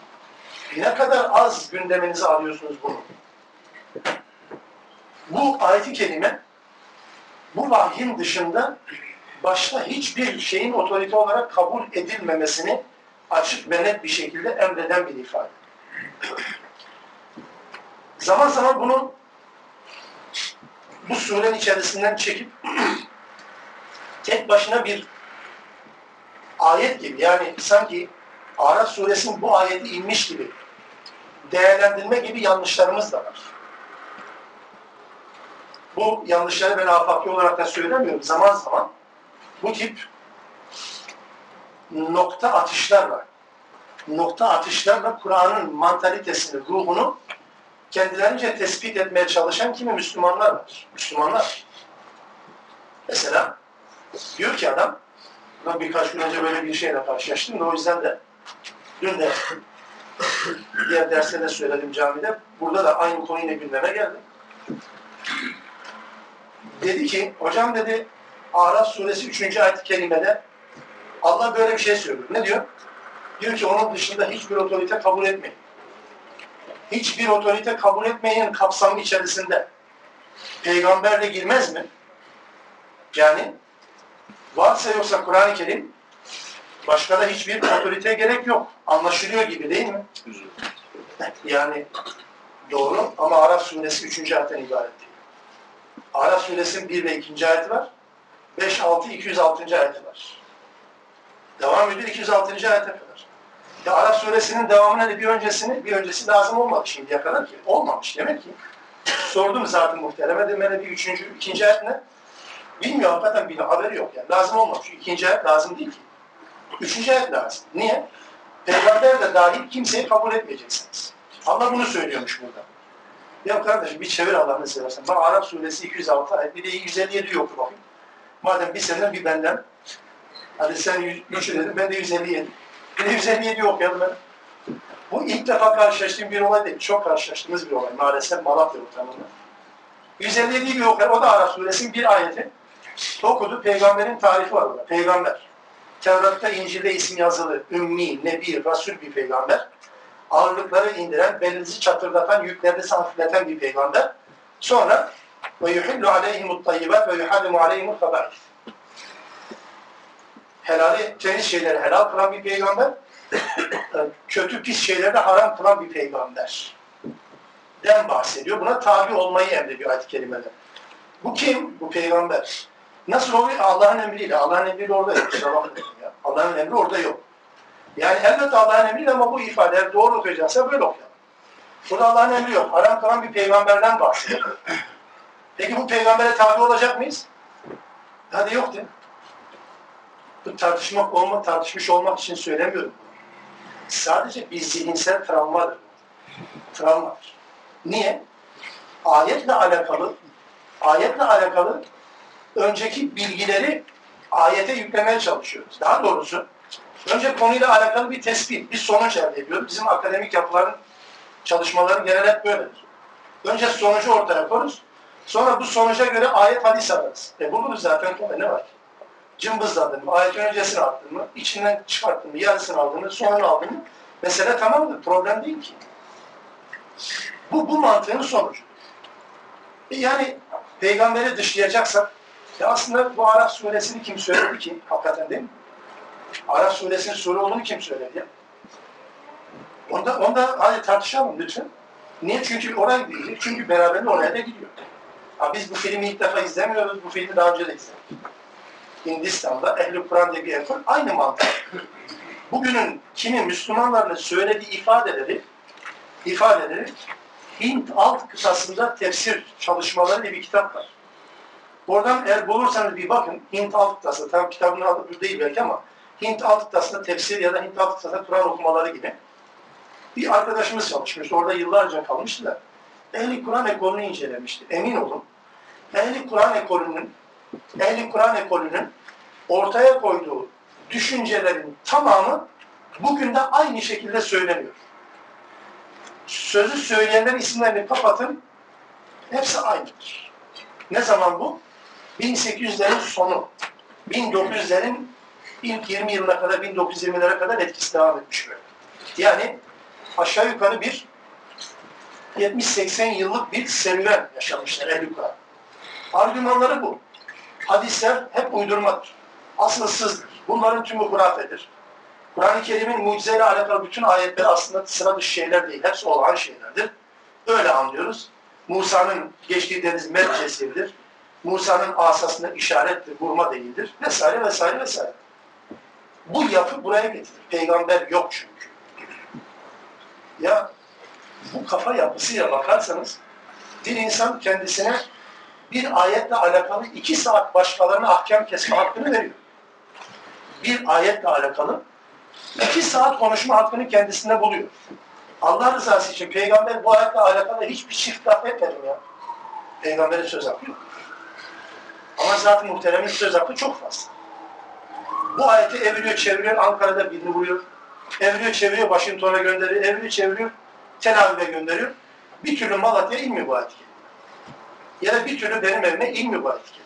Ne kadar az gündeminize alıyorsunuz bunu. Bu ayet-i kerime bu vahyin dışında başta hiçbir şeyin otorite olarak kabul edilmemesini açık ve net bir şekilde emreden bir ifade. Zaman zaman bunu bu surenin içerisinden çekip tek başına bir ayet gibi, yani sanki Araf suresinin bu ayeti inmiş gibi değerlendirme gibi yanlışlarımız da var. Bu yanlışları ben afaki olarak da söylemiyorum. Zaman zaman bu tip nokta atışlarla Kur'an'ın mantalitesini, ruhunu kendilerince tespit etmeye çalışan kimi Müslümanlar var. Müslümanlar. Mesela diyor ki adam, ben birkaç gün önce böyle bir şeyle karşılaştım da o yüzden de dün de diğer derste de söyledim camide. Burada da aynı konuyla gündeme geldim. Dedi ki, hocam dedi, Araf suresi 3. ayet-i kerimede Allah böyle bir şey söylüyor. Ne diyor? Diyor ki onun dışında hiçbir otorite kabul etmeyin. Hiçbir otorite kabul etmeyin kapsamı içerisinde peygamber de girmez mi? Yani varsa yoksa Kur'an-ı Kerim, başka da hiçbir otoriteye gerek yok. Anlaşılıyor gibi değil mi? Yani doğru ama Araf suresi 3. ayetten ibaret değil. Araf suresinin 1 ve 2. ayeti var. 5, 6, 206. ayeti var. Devam ediyor 206. ayete kadar. Ya Araf suresinin devamına da bir öncesi lazım olmadı şimdiye kadar ki. Olmamış demek ki. Sordum zaten muhtereme demene bir 2. ayet ne? Bilmiyor, hakikaten bilmiyor. Haberi yok yani. Lazım olmamış. 2. ayet lazım değil ki. 3. ayet lazım. Niye? Peygamber de dahil kimseyi kabul etmeyeceksiniz. Allah bunu söylüyormuş burada. Ya kardeşim bir çevir Allah'ını seversen. Bak Araf suresi 206 ayet. Bir de 157 yok bakayım. Madem bir senden bir benden. Hadi sen 103 dedin, ben de 157. Bir de 157 okuyalım ben. Bu ilk defa karşılaştığım bir olay değil. Çok karşılaştığımız bir olay. Maalesef Malatya ortamında. 157 bir okuyalım. O da Araf suresinin bir ayeti. Okudu. Peygamberin tarifi var orada. Peygamber. Tevrat'ta, İncil'de isim yazılı, ümmi, nebi, rasul bir peygamber. Ağırlıkları indiren, belinizi çatırdatan, yüklerini sanfileten bir peygamber. Sonra وَيُحِلُّ عَلَيْهِمُ الطَّيِّبَاتِ وَيُحَرِّمُ عَلَيْهِمُ الْخَبَائِثِ helali, temiz şeyleri helal kılan bir peygamber, kötü pis şeyleri de haram kılan bir peygamberden bahsediyor. Buna tabi olmayı emrediyor ayet-i kerimede. Bu kim? Bu peygamber. Nasıl oluyor? Allah'ın emriyle. Allah'ın emriyle orada yok. Allah'ın emri orada yok. Yani elbette Allah'ın emriyle ama bu ifadeler doğru okuyacaksa böyle okuyalım. Burada Allah'ın emri yok. Haram kılan bir peygamberden bahsediyor. Peki bu peygambere tabi olacak mıyız? Hadi yok de. Bu tartışmış olmak için söylemiyorum. Sadece bir zihinsel travmadır. Travmadır. Niye? Ayetle alakalı önceki bilgileri ayete yüklemeye çalışıyoruz. Daha doğrusu önce konuyla alakalı bir tespit, bir sonuç elde ediyoruz. Bizim akademik yapıların çalışmaları genel hep böyledir. Önce sonucu ortaya koyarız. Sonra bu sonuca göre ayet hadis ararız. Buluruz zaten konu ne var? Cımbızladın mı? Ayet öncesini attın mı? İçinden çıkarttın mı? Yarısını aldın mı? Sonunu aldın mı? Mesele tamamdır. Problem değil ki. Bu mantığın sonucu. Yani peygamberi dışlayacaksak aslında bu Araf suresini kim söyledi ki? Hakikaten değil mi? Araf suresinin sure olduğunu kim söyledi ya? Onda hadi tartışalım lütfen. Niye? Çünkü oraya gidiyor. Çünkü beraberinde oraya da gidiyor. Ha, biz bu filmi ilk defa izlemiyoruz. Bu filmi daha önce de izledik. Hindistan'da Ehl-i Kur'an diye bir enfal aynı mantık. Bugünün kimi Müslümanların söylediği ifadeleri Hint alt kıtasında tefsir çalışmaları diye bir kitap var. Oradan eğer bulursanız bir bakın Hint alt kıtası, tam kitabın adı bu değil belki ama Hint alt kıtasında tefsir ya da Hint alt kıtasında Kur'an okumaları gibi bir arkadaşımız çalışmıştı. Orada yıllarca kalmıştı da Ehl-i Kur'an ekolünü incelemişti. Emin olun Ehl-i Kur'an ekolünün ortaya koyduğu düşüncelerin tamamı bugün de aynı şekilde söyleniyor. Sözü söyleyenlerin isimlerini kapatın, hepsi aynıdır. Ne zaman bu? 1800'lerin sonu, 1900'lerin ilk 20 yılına kadar, 1920'lere kadar etkisi devam etmiş böyle. Yani aşağı yukarı bir 70-80 yıllık bir serüven yaşamışlar Ehl-i Kur'an. Argümanları bu. Hadisler hep uydurmadır. Asılsızdır. Bunların tümü hurafedir. Kur'an-ı Kerim'in mucizeyle alakalı bütün ayetleri aslında sıra dışı şeyler değil. Hepsi olağan şeylerdir. Öyle anlıyoruz. Musa'nın geçtiği deniz Mert cesiridir. Musa'nın asasına işarettir, vurma değildir. Vesaire vesaire vesaire. Bu yapı buraya getirir. Peygamber yok çünkü. Ya bu kafa yapısıyla bakarsanız bir insan kendisine bir ayetle alakalı 2 saat başkalarına ahkam kesme hakkını veriyor. Bir ayetle alakalı 2 saat konuşma hakkını kendisinde buluyor. Allah rızası için peygamber bu ayetle alakalı hiçbir çift laf etmedim ya. Peygamberin söz hakkı yok. Ama zaten muhteremin söz hakkı çok fazla. Bu ayeti eviriyor çeviriyor, Ankara'da birini vuruyor. Eviriyor çeviriyor, Washington'a gönderiyor. Eviriyor çeviriyor, Tel Aviv'e gönderiyor. Bir türlü Malatya'ya inmiyor bu ayet. Yani bir türlü benim evime ilmi var etkili.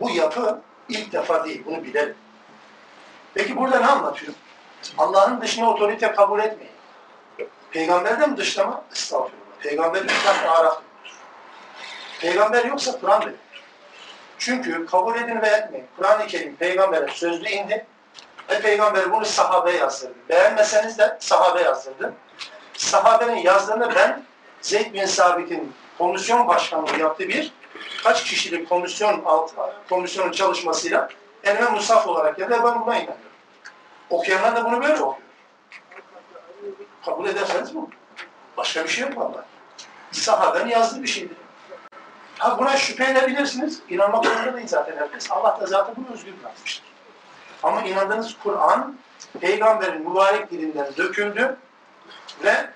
Bu yapı ilk defa değil, bunu bilelim. Peki burada ne anlatıyor? Allah'ın dışına otorite kabul etmeyin. Peygamberden mi dışlama? Estağfurullah. Peygamber yoksa Araf yoktur. Peygamber yoksa Kur'an yoktur. Çünkü kabul edin ve etmeyin. Kur'an-ı Kerim peygambere sözlü indi. Ve peygamber bunu sahabeye yazdırdı. Beğenmeseniz de sahabe yazdırdı. Sahabenin yazdığını ben Zeyd bin Sabit'in komisyon başkanlığı yaptığı bir kaç kişilik komisyonun çalışmasıyla elime musaf olarak ya da ben buna inanıyorum. Okuyanlar da bunu böyle okuyor. Kabul ederseniz bu. Başka bir şey yok vallahi. Sahabenin yazdığı bir şeydir. Ha buna şüphe edebilirsiniz. İnanmak zorunda değil zaten herkes. Allah da zaten bunu özgür bırakmıştır. Ama inandığınız Kur'an peygamberin mübarek dilinden döküldü ve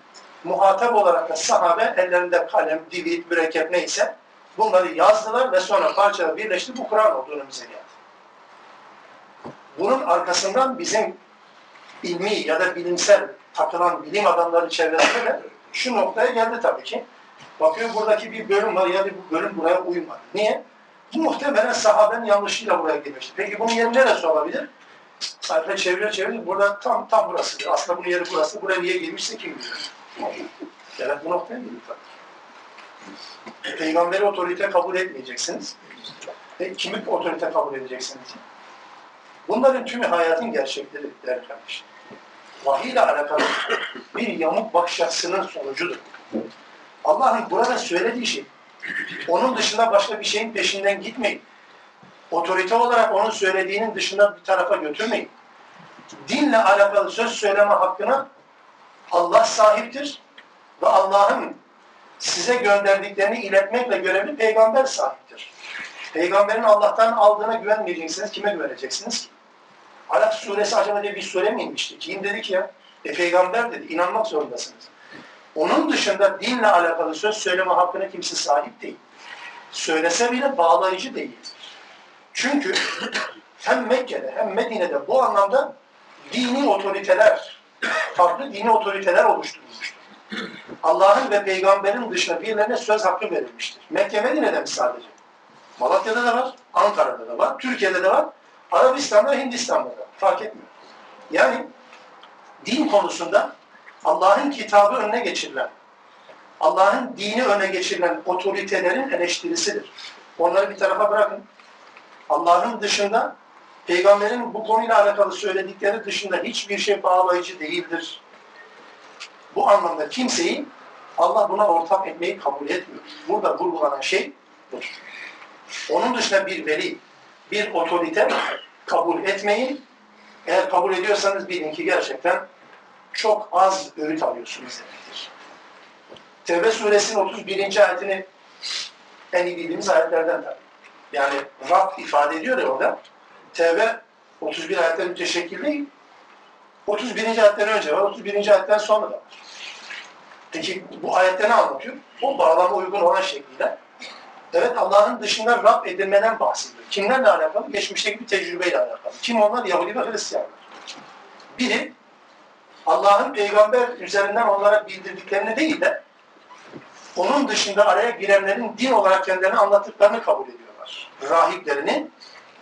muhatap olarak da sahabe ellerinde kalem, divit, mürekkep neyse bunları yazdılar ve sonra parçalar birleşti. Bu Kur'an oldu önümüze geldi. Bunun arkasından bizim ilmi ya da bilimsel takılan bilim adamları çevresinde de şu noktaya geldi tabii ki. Bakıyor buradaki bir bölüm var ya da bu bölüm buraya uymadı. Niye? Bu muhtemelen sahabenin yanlışıyla buraya girmişti. Peki bunun yeri neresi olabilir? Sayfa çeviriyor. Burada tam burasıdır. Aslında bunun yeri burası. Buraya niye girmişse kim bilir? Evet bu noktaya girdi tabii. Peygamberi otorite kabul etmeyeceksiniz. Ve kimi otorite kabul edeceksiniz? Bunların tümü hayatın gerçekleri değerli kardeşim. Vahiy ile alakalı bir yamuk bakış açısının sonucudur. Allah'ın burada söylediği şey, onun dışında başka bir şeyin peşinden gitmeyin. Otorite olarak onun söylediğinin dışında bir tarafa götürmeyin. Dinle alakalı söz söyleme hakkına Allah sahiptir ve Allah'ın size gönderdiklerini iletmekle görevli peygamber sahiptir. Peygamberin Allah'tan aldığına güvenmeyeceksiniz, kime güveneceksiniz ki? Alak suresi acaba diye bir sure mi inmişti? Kim dedi ki ya? Peygamber dedi, inanmak zorundasınız. Onun dışında dinle alakalı söz söyleme hakkına kimse sahip değil. Söylese bile bağlayıcı değil. Çünkü hem Mekke'de hem Medine'de bu anlamda dini otoriteler, farklı dini otoriteler oluşturulmuştur. Allah'ın ve peygamberin dışında birilerine söz hakkı verilmiştir. Mekke, Medine'de mi sadece? Malatya'da da var, Ankara'da da var, Türkiye'de de var, Arabistan'da, Hindistan'da da. Fark etmiyor. Yani din konusunda Allah'ın kitabı önüne geçirilen, Allah'ın dini öne geçirilen otoritelerin eleştirisidir. Onları bir tarafa bırakın. Allah'ın dışında, peygamberin bu konuyla alakalı söyledikleri dışında hiçbir şey bağlayıcı değildir. Bu anlamda kimseyi Allah buna ortak etmeyi kabul etmiyor. Burada vurgulanan şey budur. Onun dışında bir veli, bir otorite kabul etmeyin. Eğer kabul ediyorsanız bilin ki gerçekten çok az öğüt alıyorsunuz demektir. Tevbe suresinin 31. ayetini en iyi bildiğimiz ayetlerden tabii. Yani Rab ifade ediyor ya orada. Tevbe 31 ayetten müteşekkil değil. 31. ayetten önce var, 31. ayetten sonra da var. Peki bu ayette ne anlatıyor? O bağlama uygun olan şekliyle. Evet Allah'ın dışında Rab edinmeden bahsediyor. Kimlerle alakalı? Geçmişteki bir tecrübeyle alakalı. Kim onlar? Yahudi ve Hristiyanlar. Biri Allah'ın peygamber üzerinden onlara bildirdiklerini değil de onun dışında araya girenlerin din olarak kendilerine anlattıklarını kabul ediyorlar. Rahiplerini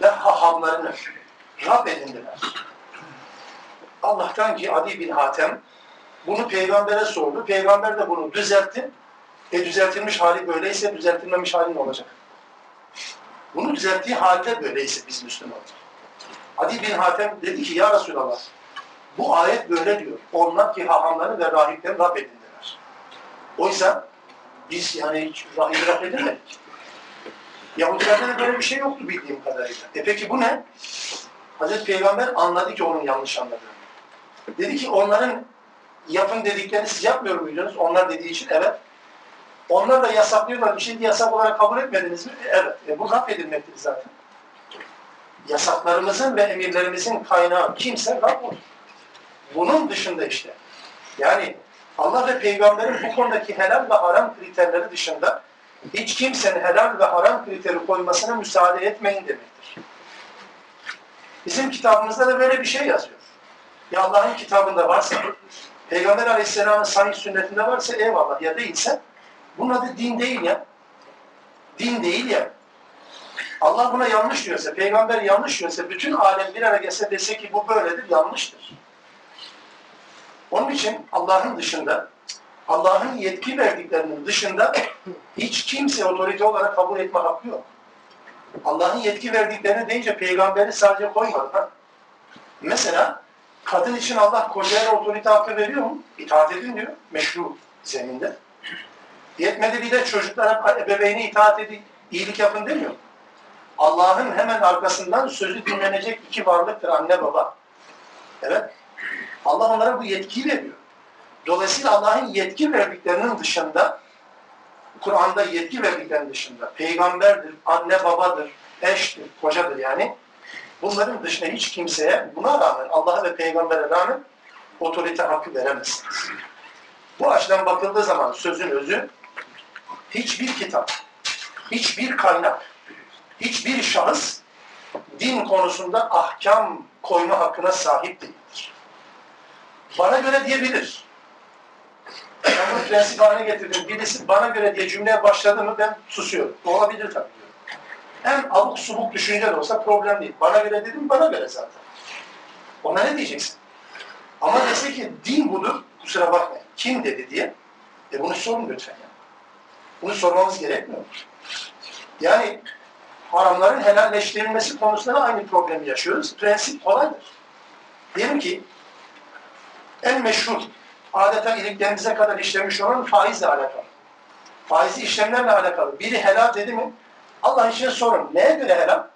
ve hahamlarını Rab edindiler. Allah'tan ki Adi bin Hatem bunu peygambere sordu. Peygamber de bunu düzeltti. Düzeltilmiş hali böyleyse düzeltilmemiş hali ne olacak? Bunu düzelttiği halde böyleyse biz Müslümanlar. Adi bin Hatem dedi ki ya Resulallah bu ayet böyle diyor. Onlar ki hahamları ve rahipleri Rab edindiler. Oysa biz yani hiç rahip Rab edinmedik. Yahudilerde de böyle bir şey yoktu bildiğim kadarıyla. Peki bu ne? Hazreti Peygamber anladı ki onun yanlış anladığını. Dedi ki onların yapın dediklerini siz yapmıyor muydunuz? Onlar dediği için evet. Onlar da yasaklıyorlar. Bir şeyi yasak olarak kabul etmediniz mi? Evet. Bu Rab edilmektir zaten. Yasaklarımızın ve emirlerimizin kaynağı kimse Rab olur. Bunun dışında işte. Yani Allah ve Peygamber'in bu konudaki helal ve haram kriterleri dışında hiç kimsenin helal ve haram kriteri koymasına müsaade etmeyin demektir. Bizim kitabımızda da böyle bir şey yazıyor. Ya Allah'ın kitabında varsa, Peygamber Aleyhisselam'ın sahih sünnetinde varsa eyvallah ya değilse bunun adı din değil ya. Din değil ya. Allah buna yanlış diyorsa, peygamber yanlış diyorsa, bütün alem bir araya gelse dese ki bu böyledir, yanlıştır. Onun için Allah'ın dışında, Allah'ın yetki verdiklerinin dışında hiç kimse otorite olarak kabul etme hakkı yok. Allah'ın yetki verdiklerine deyince peygamberi sadece koymadı. Mesela kadın için Allah kocaya otorite hakkı veriyor mu? İtaat edin diyor. Meşru zeminde. Yetmedi bir de çocuklara ebeveyni itaat edin, iyilik yapın demiyor. Allah'ın hemen arkasından sözü dinlenecek iki varlıktır: anne baba. Evet. Allah onlara bu yetkiyi veriyor. Dolayısıyla Allah'ın yetki verdiklerinin dışında, Kur'an'da yetki verdiklerinin dışında, peygamberdir, anne babadır, eştir, kocadır yani. Bunların dışında hiç kimseye, buna rağmen, Allah'a ve peygambere rağmen otorite hakkı veremezsiniz. Bu açıdan bakıldığı zaman sözün özü, hiçbir kitap, hiçbir kaynak, hiçbir şahıs din konusunda ahkam koyma hakkına sahip değildir. Bana göre diyebilir. Ben bunu prensip haline getirdim. Birisi bana göre diye cümleye başladı mı ben susuyorum. Olabilir tabii. Hem abuk subuk düşünceler olsa problem değil. Bana göre dedim, bana göre zaten. Ona ne diyeceksin? Ama dese ki din budur, kusura bakmayın. Kim dedi diye. Bunu sorun lütfen yani. Bunu sormamız gerekmiyor mu? Yani haramların helalleştirilmesi konusunda aynı problemi yaşıyoruz. Prensip kolaydır. Diyelim ki en meşhur, adeta iliklerimize kadar işlemiş olan faizle alakalı. Faizli işlemlerle alakalı. Biri helal dedi mi? Allah için sorun. Neye göre helal?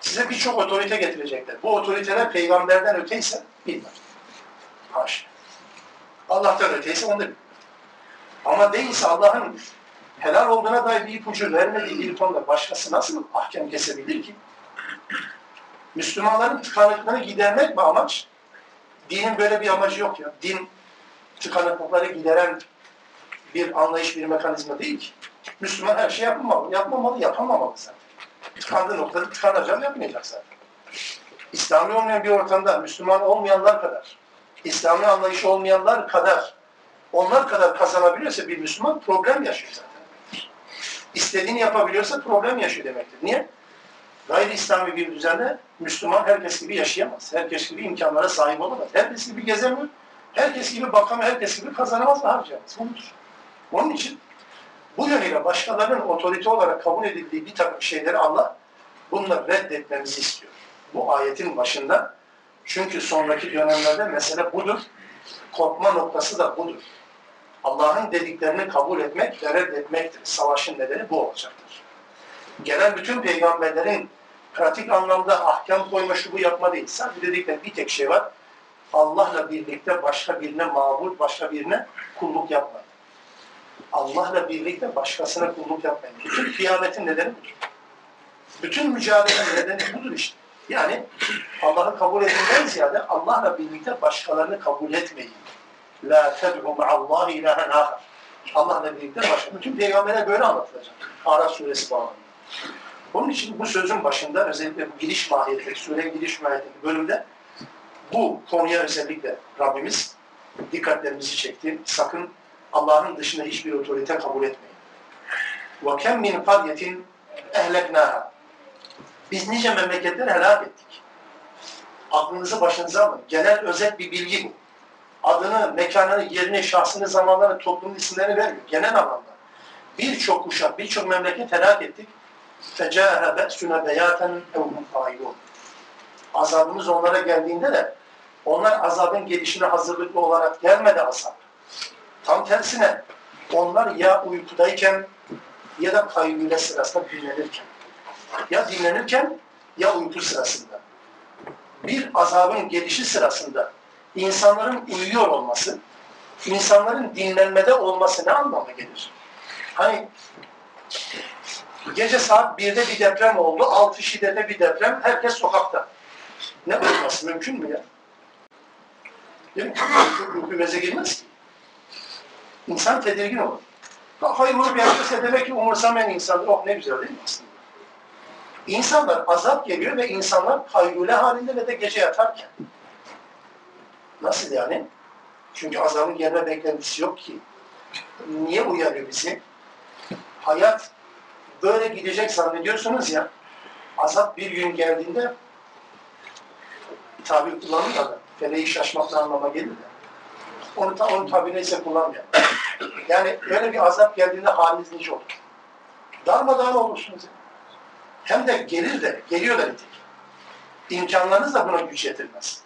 Size birçok otorite getirecekler. Bu otoriteler peygamberden öteyse bilmem. Haşr. Allah'tan öteyse onu da bilmem. Ama değilse Allah'ın helal olduğuna dair bir ipucu vermediği bir konuda başkası nasıl ahkam kesebilir ki? Müslümanların tıkanıklığını gidermek mi amaç? Dinin böyle bir amacı yok ya. Din tıkanıklıkları gideren bir anlayış, bir mekanizma değil ki. Müslüman her şey yapmamalı, yapamamalı zaten. Tıkandığı noktada tıkanacak, yapmayacak zaten. İslami olmayan bir ortamda Müslüman olmayanlar kadar, İslami anlayışı olmayanlar kadar, onlar kadar kazanabiliyorsa bir Müslüman problem yaşıyor zaten. İstediğini yapabiliyorsa problem yaşıyor demektir. Niye? Gayri İslami bir düzende Müslüman herkes gibi yaşayamaz. Herkes gibi imkanlara sahip olamaz. Herkes gibi gezemiyor. Herkes gibi bakamıyor. Herkes gibi kazanamaz ve harcayamaz. Budur. Onun için bu yönüyle başkalarının otorite olarak kabul edildiği bir takım şeyleri Allah bunları reddetmemizi istiyor. Bu ayetin başında. Çünkü sonraki dönemlerde mesele budur. Korkma noktası da budur. Allah'ın dediklerini kabul etmek ve reddetmektir. Savaşın nedeni bu olacaktır. Gelen bütün peygamberlerin pratik anlamda ahkam koyma, şu bu yapma değil. Sadece dedikleri bir tek şey var. Allah'la birlikte başka birine mabud, başka birine kulluk yapmayın. Allah'la birlikte başkasına kulluk yapmayın. Bütün kıyametin nedeni budur. Bütün mücadelenin nedeni budur işte. Yani Allah'ı kabul edilmeden ziyade Allah'la birlikte başkalarını kabul etmeyin. La ted'u ma'allahi ilahen ahar. Allah'la birlikte başka. Bütün peygambere böyle anlatılacak. Araf suresi bağlanıyor. Onun için bu sözün başında özellikle bu giriş mahiyetindeki, sure giriş mahiyetindeki bölümde bu konuya özellikle Rabbimiz dikkatlerimizi çekti. Sakın Allah'ın dışında hiçbir otorite kabul etmeyin. وَكَمْ مِنْ قَرْيَةٍ اَهْلَكْنَاهَا. Biz nice memleketleri helak ettik. Aklınızı başınıza alın. Genel özet bir bilgi bu. Adını, mekanını, yerini, şahsını, zamanlarını, toplumun isimlerini vermiyor. Genel anlamda. Birçok kuşak, birçok memleket helak ettik. فَجَاهَ بَأْسُنَا بَيَاتًا اَوْهُمْ فَاِلُونَ. Azabımız onlara geldiğinde de onlar azabın gelişine hazırlıklı olarak gelmedi azap. Tam tersine onlar ya uykudayken ya da kayyumiyet sırasında dinlenirken. Ya dinlenirken ya uyku sırasında. Bir azabın gelişi sırasında insanların uyuyor olması, insanların dinlenmede olması ne anlama gelir? Hani gece saat 1'de bir deprem oldu, 6 şiddetinde bir deprem, herkes sokakta. Ne olması mümkün mü ya? Değil mi? Uyku meze girmez ki. İnsan tedirgin olur. Hayır olup yaşıyorsa demek ki umursamayan insanlar, oh ne güzel değil mi aslında? İnsanlar azap geliyor ve insanlar kaygule halinde ve de gece yatarken. Nasıl yani? Çünkü azabın gelme beklentisi yok ki. Niye uyarıyor bizi? hayat böyle gidecek zannediyorsunuz ya, azap bir gün geldiğinde tabir kullanılır da feleği şaşmaktan anlama gelir de. Onu tabirine ise kullanmayalım. Yani öyle bir azap geldiğinde haliniz nice olur. Darmadağın olursunuz. Hem de geliyor da nitekim. İmkanlarınız da buna güç yetirmez.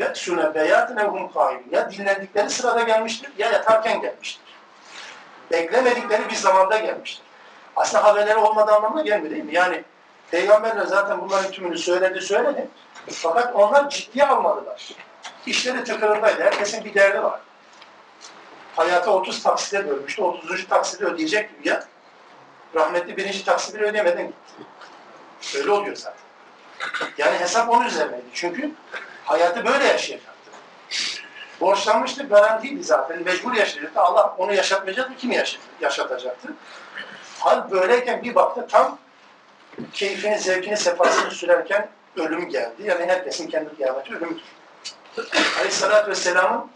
Ve sune beyatın evhum kaim. Ya dinlendikleri sırada gelmiştir, ya yatarken gelmiştir. Beklemedikleri bir zamanda gelmiştir. Aslında haberleri olmadığı anlamına gelmiyor değil mi? Yani Peygamberler zaten bunların tümünü söyledi. Fakat onlar ciddiye almadılar. İşleri tıkırındaydı. Herkesin bir derdi var. Hayatı 30 taksite bölmüştü. 30. taksiti ödeyecek gibi ya. Rahmetli 1. taksitini ödeyemeden gitti. Öyle oluyor zaten. Yani hesap onun üzerineydi. Çünkü hayatı böyle yaşayacaktı. Borçlanmıştı, garantiydi zaten. Mecbur yaşayacaktı. Allah onu yaşatmayacaktı. Kimi yaşatacaktı? Hal böyleyken bir baktı tam keyfini, zevkini, sefasını sürerken ölüm geldi. Yani herkesin kendi kıyameti ölümdür. Aleyhissalatü vesselamın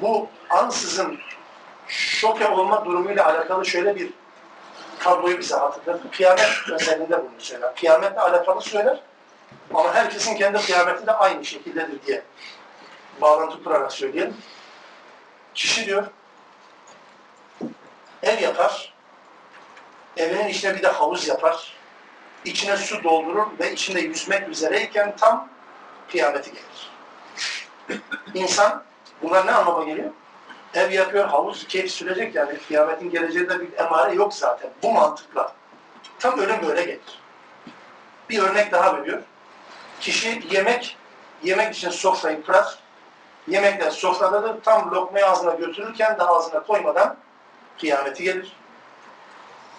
bu ansızın şoke olma durumuyla alakalı şöyle bir tabloyu bize hatırlatır. Kıyamet özelinde bunu söyler. Kıyametle alakalı söyler ama herkesin kendi kıyameti de aynı şekildedir diye bağlantı kurarak söyleyelim. Kişi diyor ev yapar, evinin içine bir de havuz yapar, içine su doldurur ve içinde yüzmek üzereyken tam kıyameti gelir. İnsan, bunlar ne anlama geliyor? Ev yapıyor, havuz, keyif sürecek yani kıyametin geleceğinde bir emare yok zaten. Bu mantıkla. Tam ölüm böyle gelir. Bir örnek daha veriyor. Kişi yemek için sofrayı kurar. Yemekler sofradadır. Tam lokmayı ağzına götürürken daha ağzına koymadan kıyameti gelir.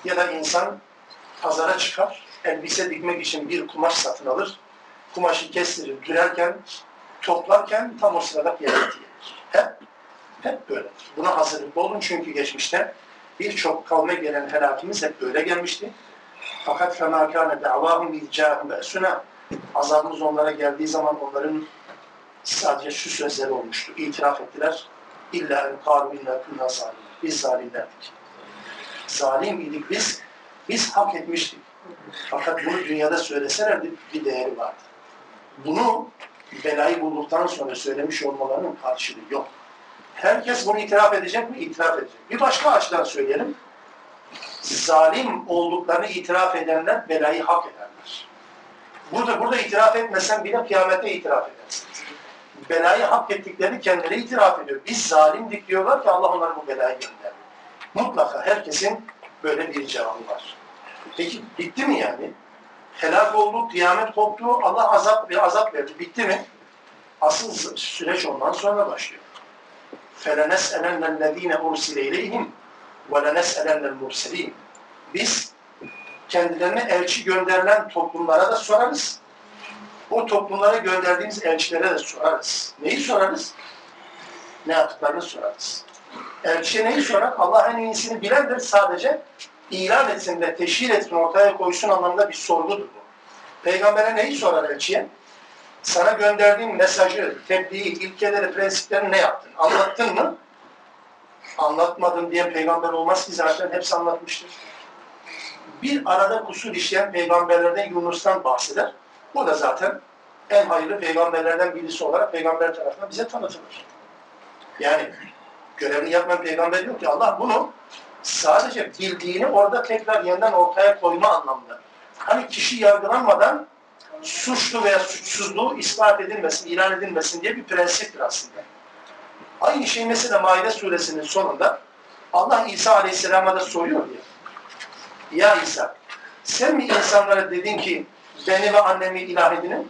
Ya da insan pazara çıkar. Elbise dikmek için bir kumaş satın alır. Kumaşı kestirir, dürerken, toplarken tam o sırada kıyameti gelir. Hep böyle. Buna hazırlıklı olun çünkü geçmişte birçok kavme gelen helakimiz hep böyle gelmişti. Fakat fenâkâne davâhum ilcâhum be'sünâ. Azabımız onlara geldiği zaman onların sadece şu sözleri olmuştu. İtiraf ettiler. İllâ enkâru illâ kûnâ zalimler. Biz zalimlerdik. Zalim idik biz. Biz hak etmiştik. Fakat bunu dünyada söyleselerdi bir değeri vardı. Bunu belayı bulduktan sonra söylemiş olmalarının karşılığı yok. Herkes bunu itiraf edecek mi? İtiraf edecek. Bir başka açıdan söyleyelim. Zalim olduklarını itiraf edenler belayı hak ederler. Burada itiraf etmesen bile kıyamette itiraf edersin. Belayı hak ettiklerini kendileri itiraf ediyor. Biz zalimdik diyorlar ki Allah onları bu belaya gönderdi. Mutlaka herkesin böyle bir cevabı var. Peki bitti mi yani? Helak oldu, kıyamet koptu, Allah azap verdi. Bitti mi? Asıl süreç ondan sonra başlıyor. فَلَنَسْأَلَنَّ الَّذ۪ينَ اُرْسِلَ اِلَيْهِمْ وَلَنَسْأَلَنَّ الْمُرْسَل۪ينَ Biz kendilerine elçi gönderilen toplumlara da sorarız. O toplumlara gönderdiğimiz elçilere de sorarız. Neyi sorarız? Ne yaptıklarını sorarız. Elçiye neyi sorar? Allah en iyisini bilendir, sadece ilan etsin ve teşhir etsin, ortaya koysun anlamında bir sorgudur bu. Peygamber'e neyi sorar elçiye? Sana gönderdiğim mesajı, tebliği, ilkeleri, prensiplerini ne yaptın? Anlattın mı? Anlatmadın diye peygamber olmaz ki zaten hepsi anlatmıştır. Bir arada kusur işleyen peygamberlerden Yunus'tan bahseder. O da zaten en hayırlı peygamberlerden birisi olarak peygamber tarafından bize tanıtılır. Yani görevini yapmayan peygamber diyor ki Allah bunu sadece bildiğini orada tekrar yeniden ortaya koyma anlamında. Hani kişi yargılanmadan suçlu veya suçsuzluğu ispat edilmesin, ilan edilmesin diye bir prensiptir aslında. Aynı şey mesela Maide suresinin sonunda Allah İsa aleyhisselama da soruyor diyor. Ya İsa, sen mi insanlara dedin ki beni ve annemi ilah edinin?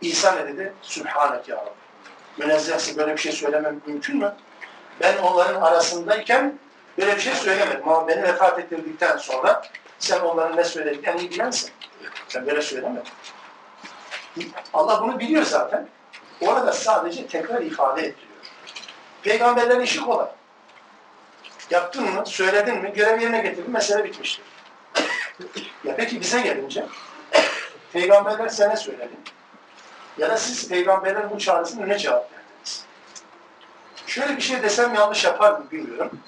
İsa ne dedi? Sübhanak ya Rabbi. Münezzehsin, böyle bir şey söylemem mümkün mü? Ben onların arasındayken böyle bir şey söylemedim ama beni vefat ettirdikten sonra sen onların ne söylediğini en iyi bilensin. Sen böyle söyleme. Allah bunu biliyor zaten. Orada sadece tekrar ifade ettiriyor. Peygamberlerin işi kolay. Yaptın mı, söyledin mi, görev yerine getirdin, mesele bitmiştir. Ya peki bize gelince, peygamberler sana söyledi. Ya da siz peygamberlerin bu çağrısına ne cevap verdiniz? Şöyle bir şey desem yanlış yapar mı bilmiyorum.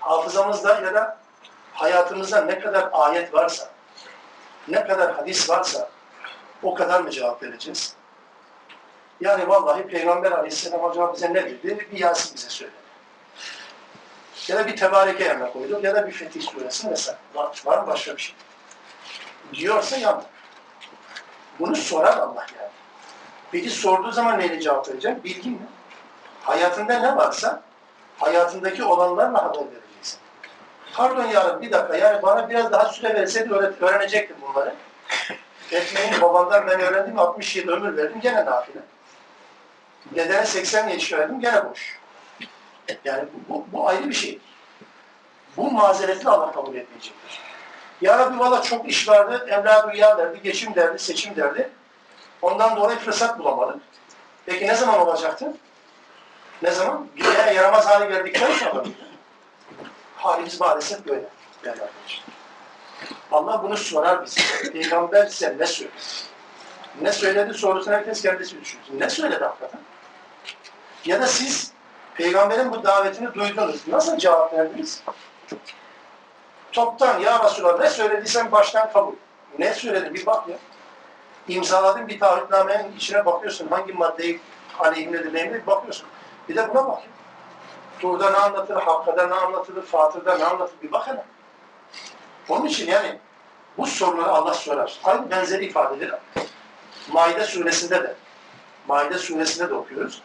Hafızamızda ya da hayatımızda ne kadar ayet varsa, ne kadar hadis varsa o kadar mı cevap vereceğiz? Yani vallahi Peygamber Aleyhisselam Hocam bize ne dedi? Bir Yasin bize söyledi. Ya da bir tebareke yerine koydu ya da bir Fetih Suresi mesela. Var mı başka bir şey? Diyorsa yandık. Bunu sorar Allah yani. Peki sorduğu zaman neyle cevap vereceksin? Bilgin mi? Hayatında ne varsa hayatındaki olanlarla haber vereceksin. Pardon yarın bir dakika yani bana biraz daha süre verseydi öğrenecektim bunları. Etmeyin babandan ben öğrendim 60 yıl ömür verdim gene nafile. Dedene 80 yaş verdim gene boş. Yani bu ayrı bir şey. Bu mazeretli Allah kabul etmeyecektir. Ya Rabbi valla çok iş vardı, evlâd-ı rüya derdi, geçim derdi, seçim derdi. Ondan dolayı fırsat bulamadık. Peki ne zaman olacaktı? Ne zaman? Gideye yaramaz hale geldikten sonra. Halimiz maalesef böyle. Allah bunu sorar bize. Peygamber size ne söyledi? Ne söyledi sorusunu herkes kendisi düşünsün. Ne söyledi hakikaten? Ya da siz Peygamberin bu davetini duydunuz. Nasıl cevap verdiniz? Toptan ya Resulallah ne söylediysen baştan kabul. Ne söyledi bir bak ya. İmzaladığın bir taahhütnamenin içine bakıyorsun. Hangi maddeyi aleyhimle de benimle bakıyorsun. Bir de buna bak. Tur'da ne anlatılır, Hakka'da ne anlatılır, Fatır'da ne anlatılır bir bak hele. Onun için yani bu soruları Allah sorar. Aynı benzeri ifadeleri Maide suresinde de okuyoruz.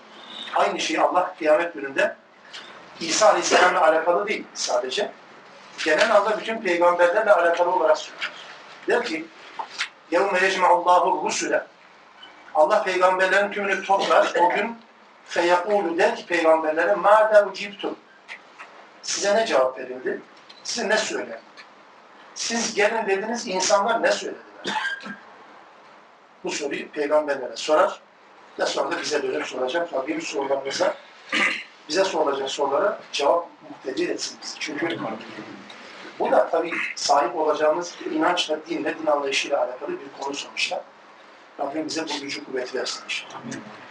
Aynı şeyi Allah kıyamet gününde İsa Aleyhisselam'la alakalı değil sadece. Genel Allah bütün peygamberlerle alakalı olarak söylüyor. Der ki يَوْمَ يَجْمَعُ اللّٰهُ الرُّسُلَ Allah peygamberlerin tümünü toplar. O gün فَيَقُولُ der ki peygamberlere مَاذَا اُجِبْتُمْ Size ne cevap verildi? Size ne söylendi? Siz gelin dediniz insanlar ne söylediler? Bu soruyu peygamberlere sorar. Ve sonra da bize dönüp soracak. Rabbim sorularımıza, bize sorulacak sorulara cevap muhtedir etsin bizi. Çünkü bu da tabii sahip olacağımız inançla, dinle, din anlayışıyla alakalı bir konu sonuçta. Rabbim bize bu gücü kuvveti versin inşallah.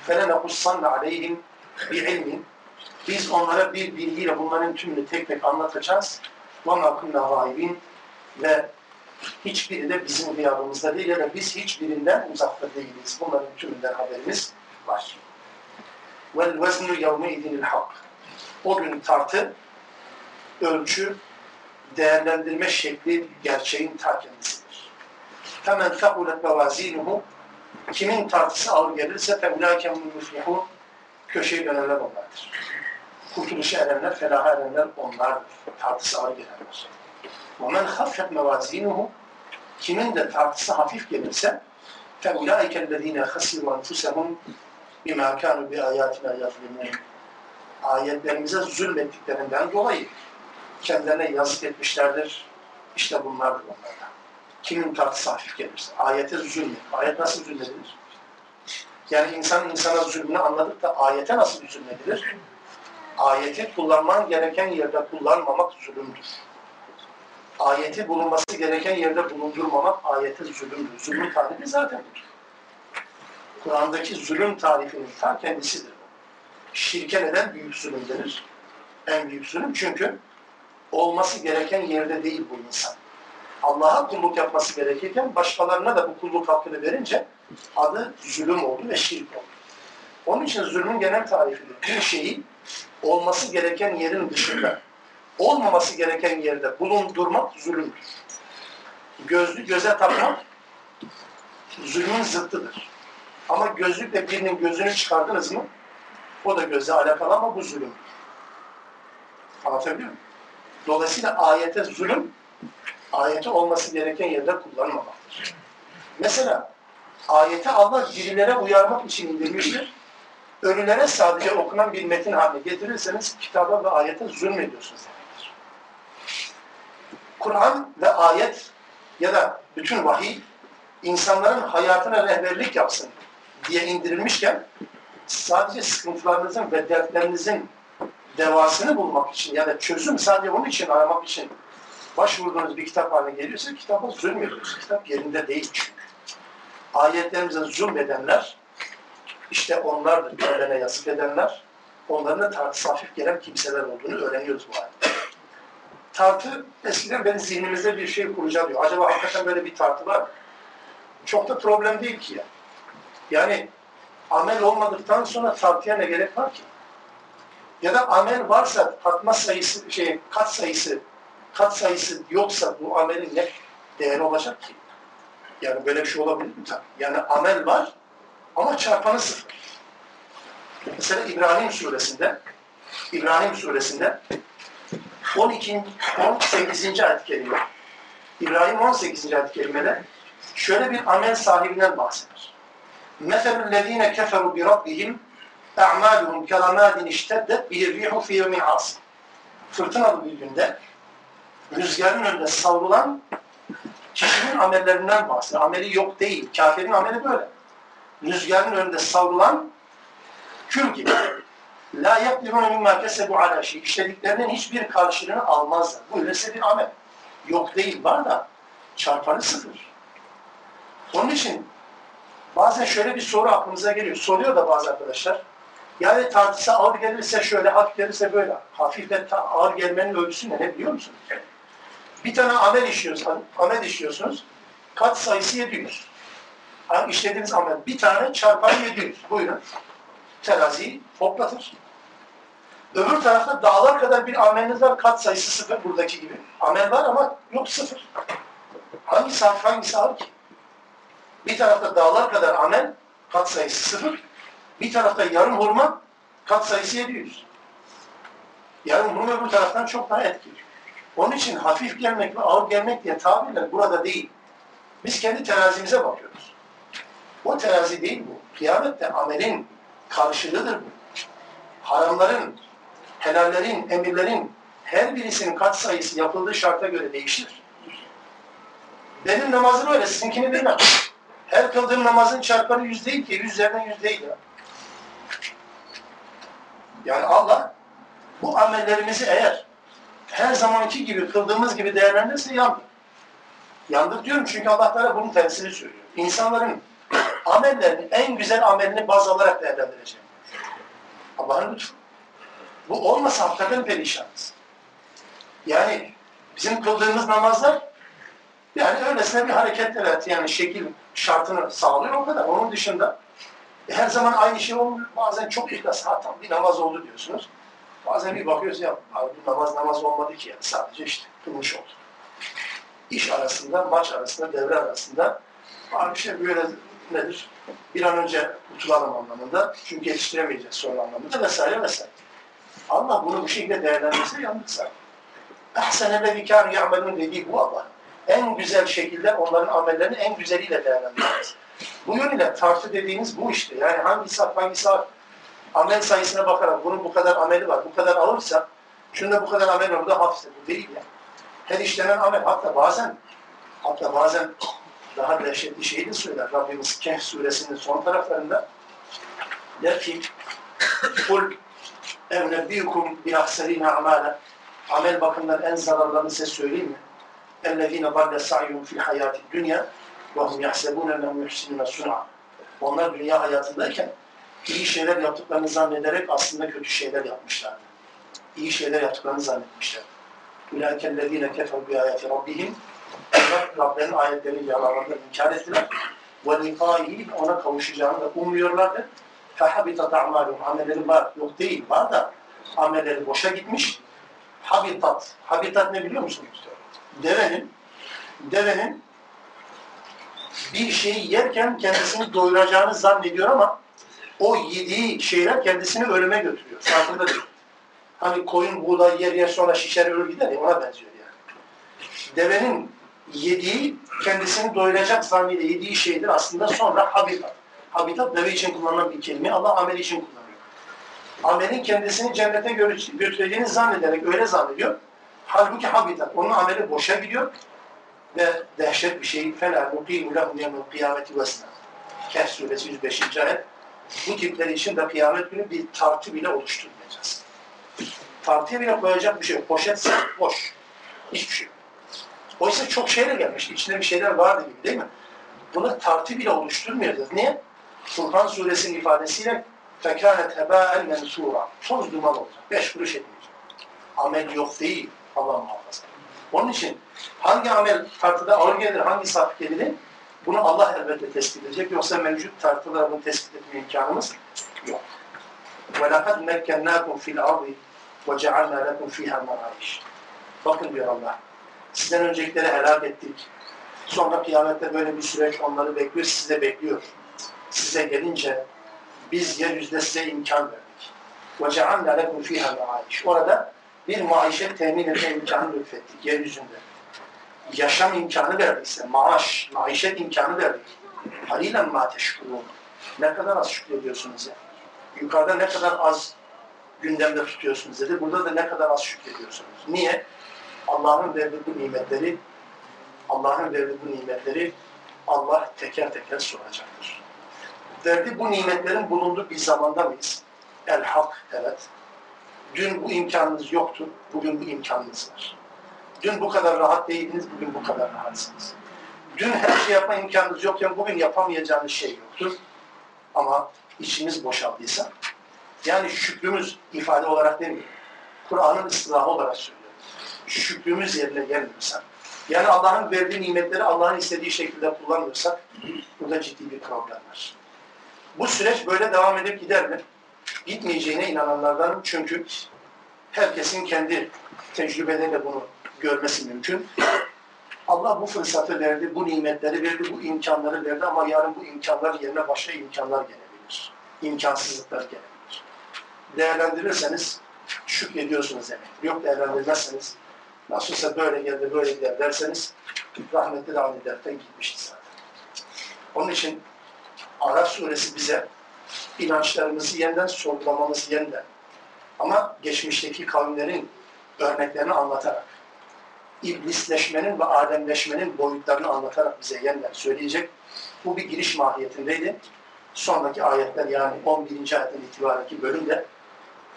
فَلَنَقُصَّنَّ عَلَيْهِمْ بِعِلْمٍ Biz onlara bir bilgiyle bunların tümünü tek tek anlatacağız. وَمَا كُنَّ غَائِبِينَ Ve hiçbiri de bizim riyadımızda değil ya da biz hiçbirinden uzakta değiliz. Bunların tümünden haberimiz var. وَالْوَزْنُ يَوْمَئِذٍ الْحَقِّ O gün tartı, ölçü, değerlendirme şekli gerçeğin ta kendisidir. فَمَنْ فَقُلَتْ مَوَازِينُهُ Kimin tartısı ağır gelirse فَاُلَٰيكَ هُمُ الْمُفْلِحُونَ Köşeyi dönenler onlardır. Kurtuluşa erenler, felaha erenler onlardır. Tartısı ağır gelenler. وَمَنْ خَفْفَتْ مَوَازِينُهُ Kimin de tartısı hafif gelirse فَاُلَٰئِكَ الَّذ۪ينَ خَسِرُوا أَنْفُسَهُمْ بِمَا كَانُوا بِآيَاتِنَا يَظْلِمُونَ Ayetlerimize zulmettiklerinden dolayı kendilerine yazık etmişlerdir. İşte bunlardır onlardan. Kimin tartısı hafif gelirse. Ayete zulmet. Ayet nasıl zulmedilir? Yani insanın insana zulmünü anladık da ayete nasıl zulmedilir? Ayeti kullanman gereken yerde kullanmamak zulümdür. Ayeti bulunması gereken yerde bulundurmamak ayete zulümdür. Zulüm tarifi zaten budur. Kur'an'daki zulüm tarifinin ta kendisidir. Şirke neden büyük zulüm denir? En büyük zulüm çünkü olması gereken yerde değil bu insan. Allah'a kulluk yapması gerekirken başkalarına da bu kulluk hakkını verince adı zulüm oldu ve şirk oldu. Onun için zulmün genel tarifidir. Bir şeyi olması gereken yerin dışında olmaması gereken yerde bulundurmak zulümdür. Gözlü göze takmak zulmün zıttıdır. Ama gözlükle birinin gözünü çıkardınız mı o da gözle alakalı ama bu zulümdür. Anlatabiliyor muyum? Dolayısıyla ayete zulüm, ayete olması gereken yerde kullanmamaktır. Mesela ayete Allah dirilere uyarmak için indirmiştir. Ölülere sadece okunan bir metin haline getirirseniz kitaba ve ayete zulmediyorsunuz demektir. Kur'an ve ayet ya da bütün vahiy insanların hayatına rehberlik yapsın diye indirilmişken sadece sıkıntılarınızın ve dertlerinizin devasını bulmak için ya da çözüm sadece onun için aramak için başvurduğunuz bir kitap haline geliyorsa kitaba zulmediyorsunuz. Kitap yerinde değil çünkü. Ayetlerimize zulmedenler İşte onlardır kendine yazık edenler, onların da tartısı hafif gelen kimseler olduğunu öğreniyoruz bu halde. tartı eskiden benim zihnimizde bir şey kuracağım diyor. Acaba hakikaten böyle bir tartı var mı? Çok da problem değil ki ya. Yani amel olmadıktan sonra tartıya ne gerek var ki? Ya da amel varsa kat sayısı yoksa bu amelin ne değeri olacak ki? Yani böyle bir şey olabilir mi tabii? Yani amel var ama çarpanı sıfır. Mesela İbrahim suresinde 18. ayet-i kerime. İbrahim 18. ayet-i kerimede şöyle bir amel sahibinden bahseder. مَثَلُ الَّذ۪ينَ كَفَرُوا بِرَبِّهِمْ اَعْمَالُهُمْ كَرَمَادٍ اِشْتَدَّتْ بِهِرْرِيحُ فِي يَوْمٍ عَاصٍ. Fırtınalı bir günde rüzgarın önünde savrulan kişinin amellerinden bahseder. Ameli yok değil. Kafirin ameli böyle. Rüzgarın önünde savrulan kül gibi. La yapdirun mimma kesebu ala şey. İşlediklerinin hiçbir karşılığını almazlar. Bu öyleyse bir amel. Yok değil, var da çarpanı sıfır. Onun için bazen şöyle bir soru aklımıza geliyor. Soruyor da bazı arkadaşlar. Yani tartısı ağır gelirse şöyle, hafif gelirse böyle. Hafif ve ağır gelmenin ölçüsü ne biliyor musunuz? Bir tane amel işliyorsunuz. Kat sayısı 700. Yani işlediğiniz amel bir tane çarpanı 700. Buyurun. Teraziyi toplatır. Öbür tarafta dağlar kadar bir ameliniz var. Kat sayısı 0 buradaki gibi. Amel var ama yok 0. Hangisi hafif, hangisi ağır ki? Bir tarafta dağlar kadar amel, kat sayısı 0. Bir tarafta yarım hurma, kat sayısı 700. Yarım hurma öbür taraftan çok daha etkili. Onun için hafif gelmek ve ağır gelmek diye tabirler burada değil. Biz kendi terazimize bakıyoruz. O terazi değil bu. Kıyamette amelin karşılığıdır bu. Haramların, helallerin, emirlerin her birisinin kat sayısı yapıldığı şarta göre değişir. Benim namazım öyle, sizinkini bilmem. Her kıldığım namazın çarpanı 100 değil ki, 100'lerden 100 değil ya. Yani Allah bu amellerimizi eğer her zamanki gibi, kıldığımız gibi değerlendirirse yandık. Yandık diyorum çünkü Allah Teala bunun tersini söylüyor. İnsanların amellerini, en güzel amelini baz alarak değerlendireceğim. Allah'ın lütfu. Bu olmasa hakikaten perişanız. Yani bizim kıldığımız namazlar yani öylesine bir hareketler etti. Yani şekil şartını sağlıyor o kadar. Onun dışında her zaman aynı şey olmuyor. Bazen çok ihlas, tam bir namaz oldu diyorsunuz. Bazen bir bakıyoruz ya bu namaz olmadı ki yani sadece işte kılmış oldu. İş arasında, maç arasında, devre arasında bir şey böyle nedir? Bir an önce kurtulalım anlamında çünkü yetiştiremeyeceğiz sonra anlamında vesaire. Allah bunu bu şekilde değerlendirse yandıksa. Ehsenele vikâr ya'melûn dediği bu Allah. En güzel şekilde onların amellerini en güzeliyle değerlendireceğiz. Bu yönüyle tartı dediğiniz bu işte. Yani hangisi hak, hangisi hak. Amel sayısına bakarak bunun bu kadar ameli var, bu kadar alırsa, şunda bu kadar amel var, bu da hafif. Bu değil ya. Her işlenen amel, hatta bazen daha dehşetli şeyi de söyler. Rabbimiz Kehf suresinin son taraflarında der ki kul evnebbikum bi ahserine amale. Amel bakımından en zararlarını size söyleyeyim mi? Ellezine balle sa'yum fil hayati dünya ve hum yahsebune men muhsinine sun'a. Onlar dünya hayatındayken İyi şeyler yaptıklarını zannederek aslında kötü şeyler yapmışlardı. İyi şeyler yaptıklarını zannetmişlerdi. Ülâken lezîne kefâ bi âyâti rabbihim. Rablerin ayetlerini yalanlarla inkar ettiler. Ve likâihî ona kavuşacağını da umuyorlardı. Fehabitat a'mâlûn. Amelleri var. Yok değil. Var da amelleri boşa gitmiş. Habitat. Habitat ne biliyor musunuz? Devenin bir şeyi yerken kendisini doyuracağını zannediyor ama o yediği şeyler kendisini ölüme götürüyor. Farkında değil. Hani koyun buğday yer sonra şişer ölür gider ya ona benziyor yani. Devenin yediği kendisini doyuracak zannediyle yediği şeydir aslında sonra habitat. Habitat deve için kullanılan bir kelime. Allah amel için kullanıyor. Amelin kendisini cennete götüreceğini zannederek öyle zannediyor. Halbuki habitat. Onun ameli boşa gidiyor. Ve dehşet bir şey. فَلَا مُقِيمُ لَهُمْ يَمُ الْقِيَامَةِ وَسْنَا. Kehf suresi 105. ayet. Bu tipler için de kıyamet günü bir tartı bile oluşturmayacağız. Tartıya bile koyacak bir şey yok. Poşetse boş. Hiçbir şey yok. Oysa çok şeyler gelmişti. İçinde bir şeyler vardı gibi değil mi? Buna tartı bile oluşturmayacağız. Niye? Furkan suresinin ifadesiyle فَكَانَتْ هَبَاءً مَنْثُورًا. Toz duman olacak. 5 kuruş etmeyecek. Amel yok değil. Allah muhafaza. Onun için hangi amel tartıda ağır gelir, hangi saf gelir, bunu Allah elbette tespit edecek. Yoksa mevcut tartılara bunu tespit etme imkanımız yok. وَلَقَدْ مَكَّنَّاكُمْ فِي الْعَرْضِ وَجَعَلْنَا لَكُمْ فِيهَا مَعَايِشٍ. Bakın diyor Allah, sizden öncekileri helak ettik. Sonra kıyamette böyle bir süreç onları bekliyor, sizi de bekliyor. Size gelince biz yeryüzüne size imkan verdik. وَجَعَلْنَا لَكُمْ فِيهَا مَعَايِشٍ. Orada bir maişet temin etme imkanı lütfettik yeryüzünde. Yaşam imkanı verdik size, maaş, maişet imkanı verdik. حَلِيلًا مَا تَشْكُرُونَ. Ne kadar az şükrediyorsunuz ya. Yukarıda ne kadar az gündemde tutuyorsunuz dedi. Burada da ne kadar az şükrediyorsunuz. Niye? Allah'ın verdiği bu nimetleri, Allah teker teker soracaktır. Verdiği bu nimetlerin bulunduğu bir zamanda mıyız? El-Hak, evet. Dün bu imkanınız yoktu, bugün bu imkanınız var. Dün bu kadar rahat değildiniz, bugün bu kadar rahatsınız. Dün her şey yapma imkanınız yokken bugün yapamayacağınız şey yoktu. Ama içimiz boşaldıysa, yani şükrümüz ifade olarak demiyor. Kur'an'ın ıslahı olarak söylüyor. Şükrümüz yerine gelmiyorsa, yani Allah'ın verdiği nimetleri Allah'ın istediği şekilde kullanmıyorsak, burada ciddi bir problem var. Bu süreç böyle devam edip gider mi? Gitmeyeceğine inananlardan, çünkü herkesin kendi tecrübeleriyle bunu görmesi mümkün. Allah bu fırsatı verdi, bu nimetleri verdi, bu imkanları verdi ama yarın bu imkanlar yerine başka imkanlar gelebilir. İmkansızlıklar gelebilir. Değerlendirirseniz şükrediyorsunuz demektir. Yok değerlendirmezseniz, nasılsa böyle geldi, böyle gider derseniz, rahmetli de Ali dertten gitmişti zaten. Onun için Araf suresi bize inançlarımızı yeniden sorgulamamızı ama geçmişteki kavimlerin örneklerini anlatarak, iblisleşmenin ve ademleşmenin boyutlarını anlatarak bize yeniden söyleyecek. Bu bir giriş mahiyetindeydi. Sonraki ayetler, yani 11. ayetten itibareki bölümde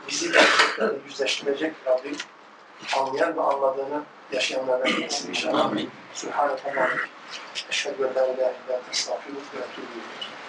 bizi gerçeklerle yüzleştirecek. Rabbim anlayan ve anladığını yaşayanlardan etsin inşallah. Amin. Sübhaneke. Eşhedü en la ilahe illallah ve estağfirullah ve etûbü ileyh.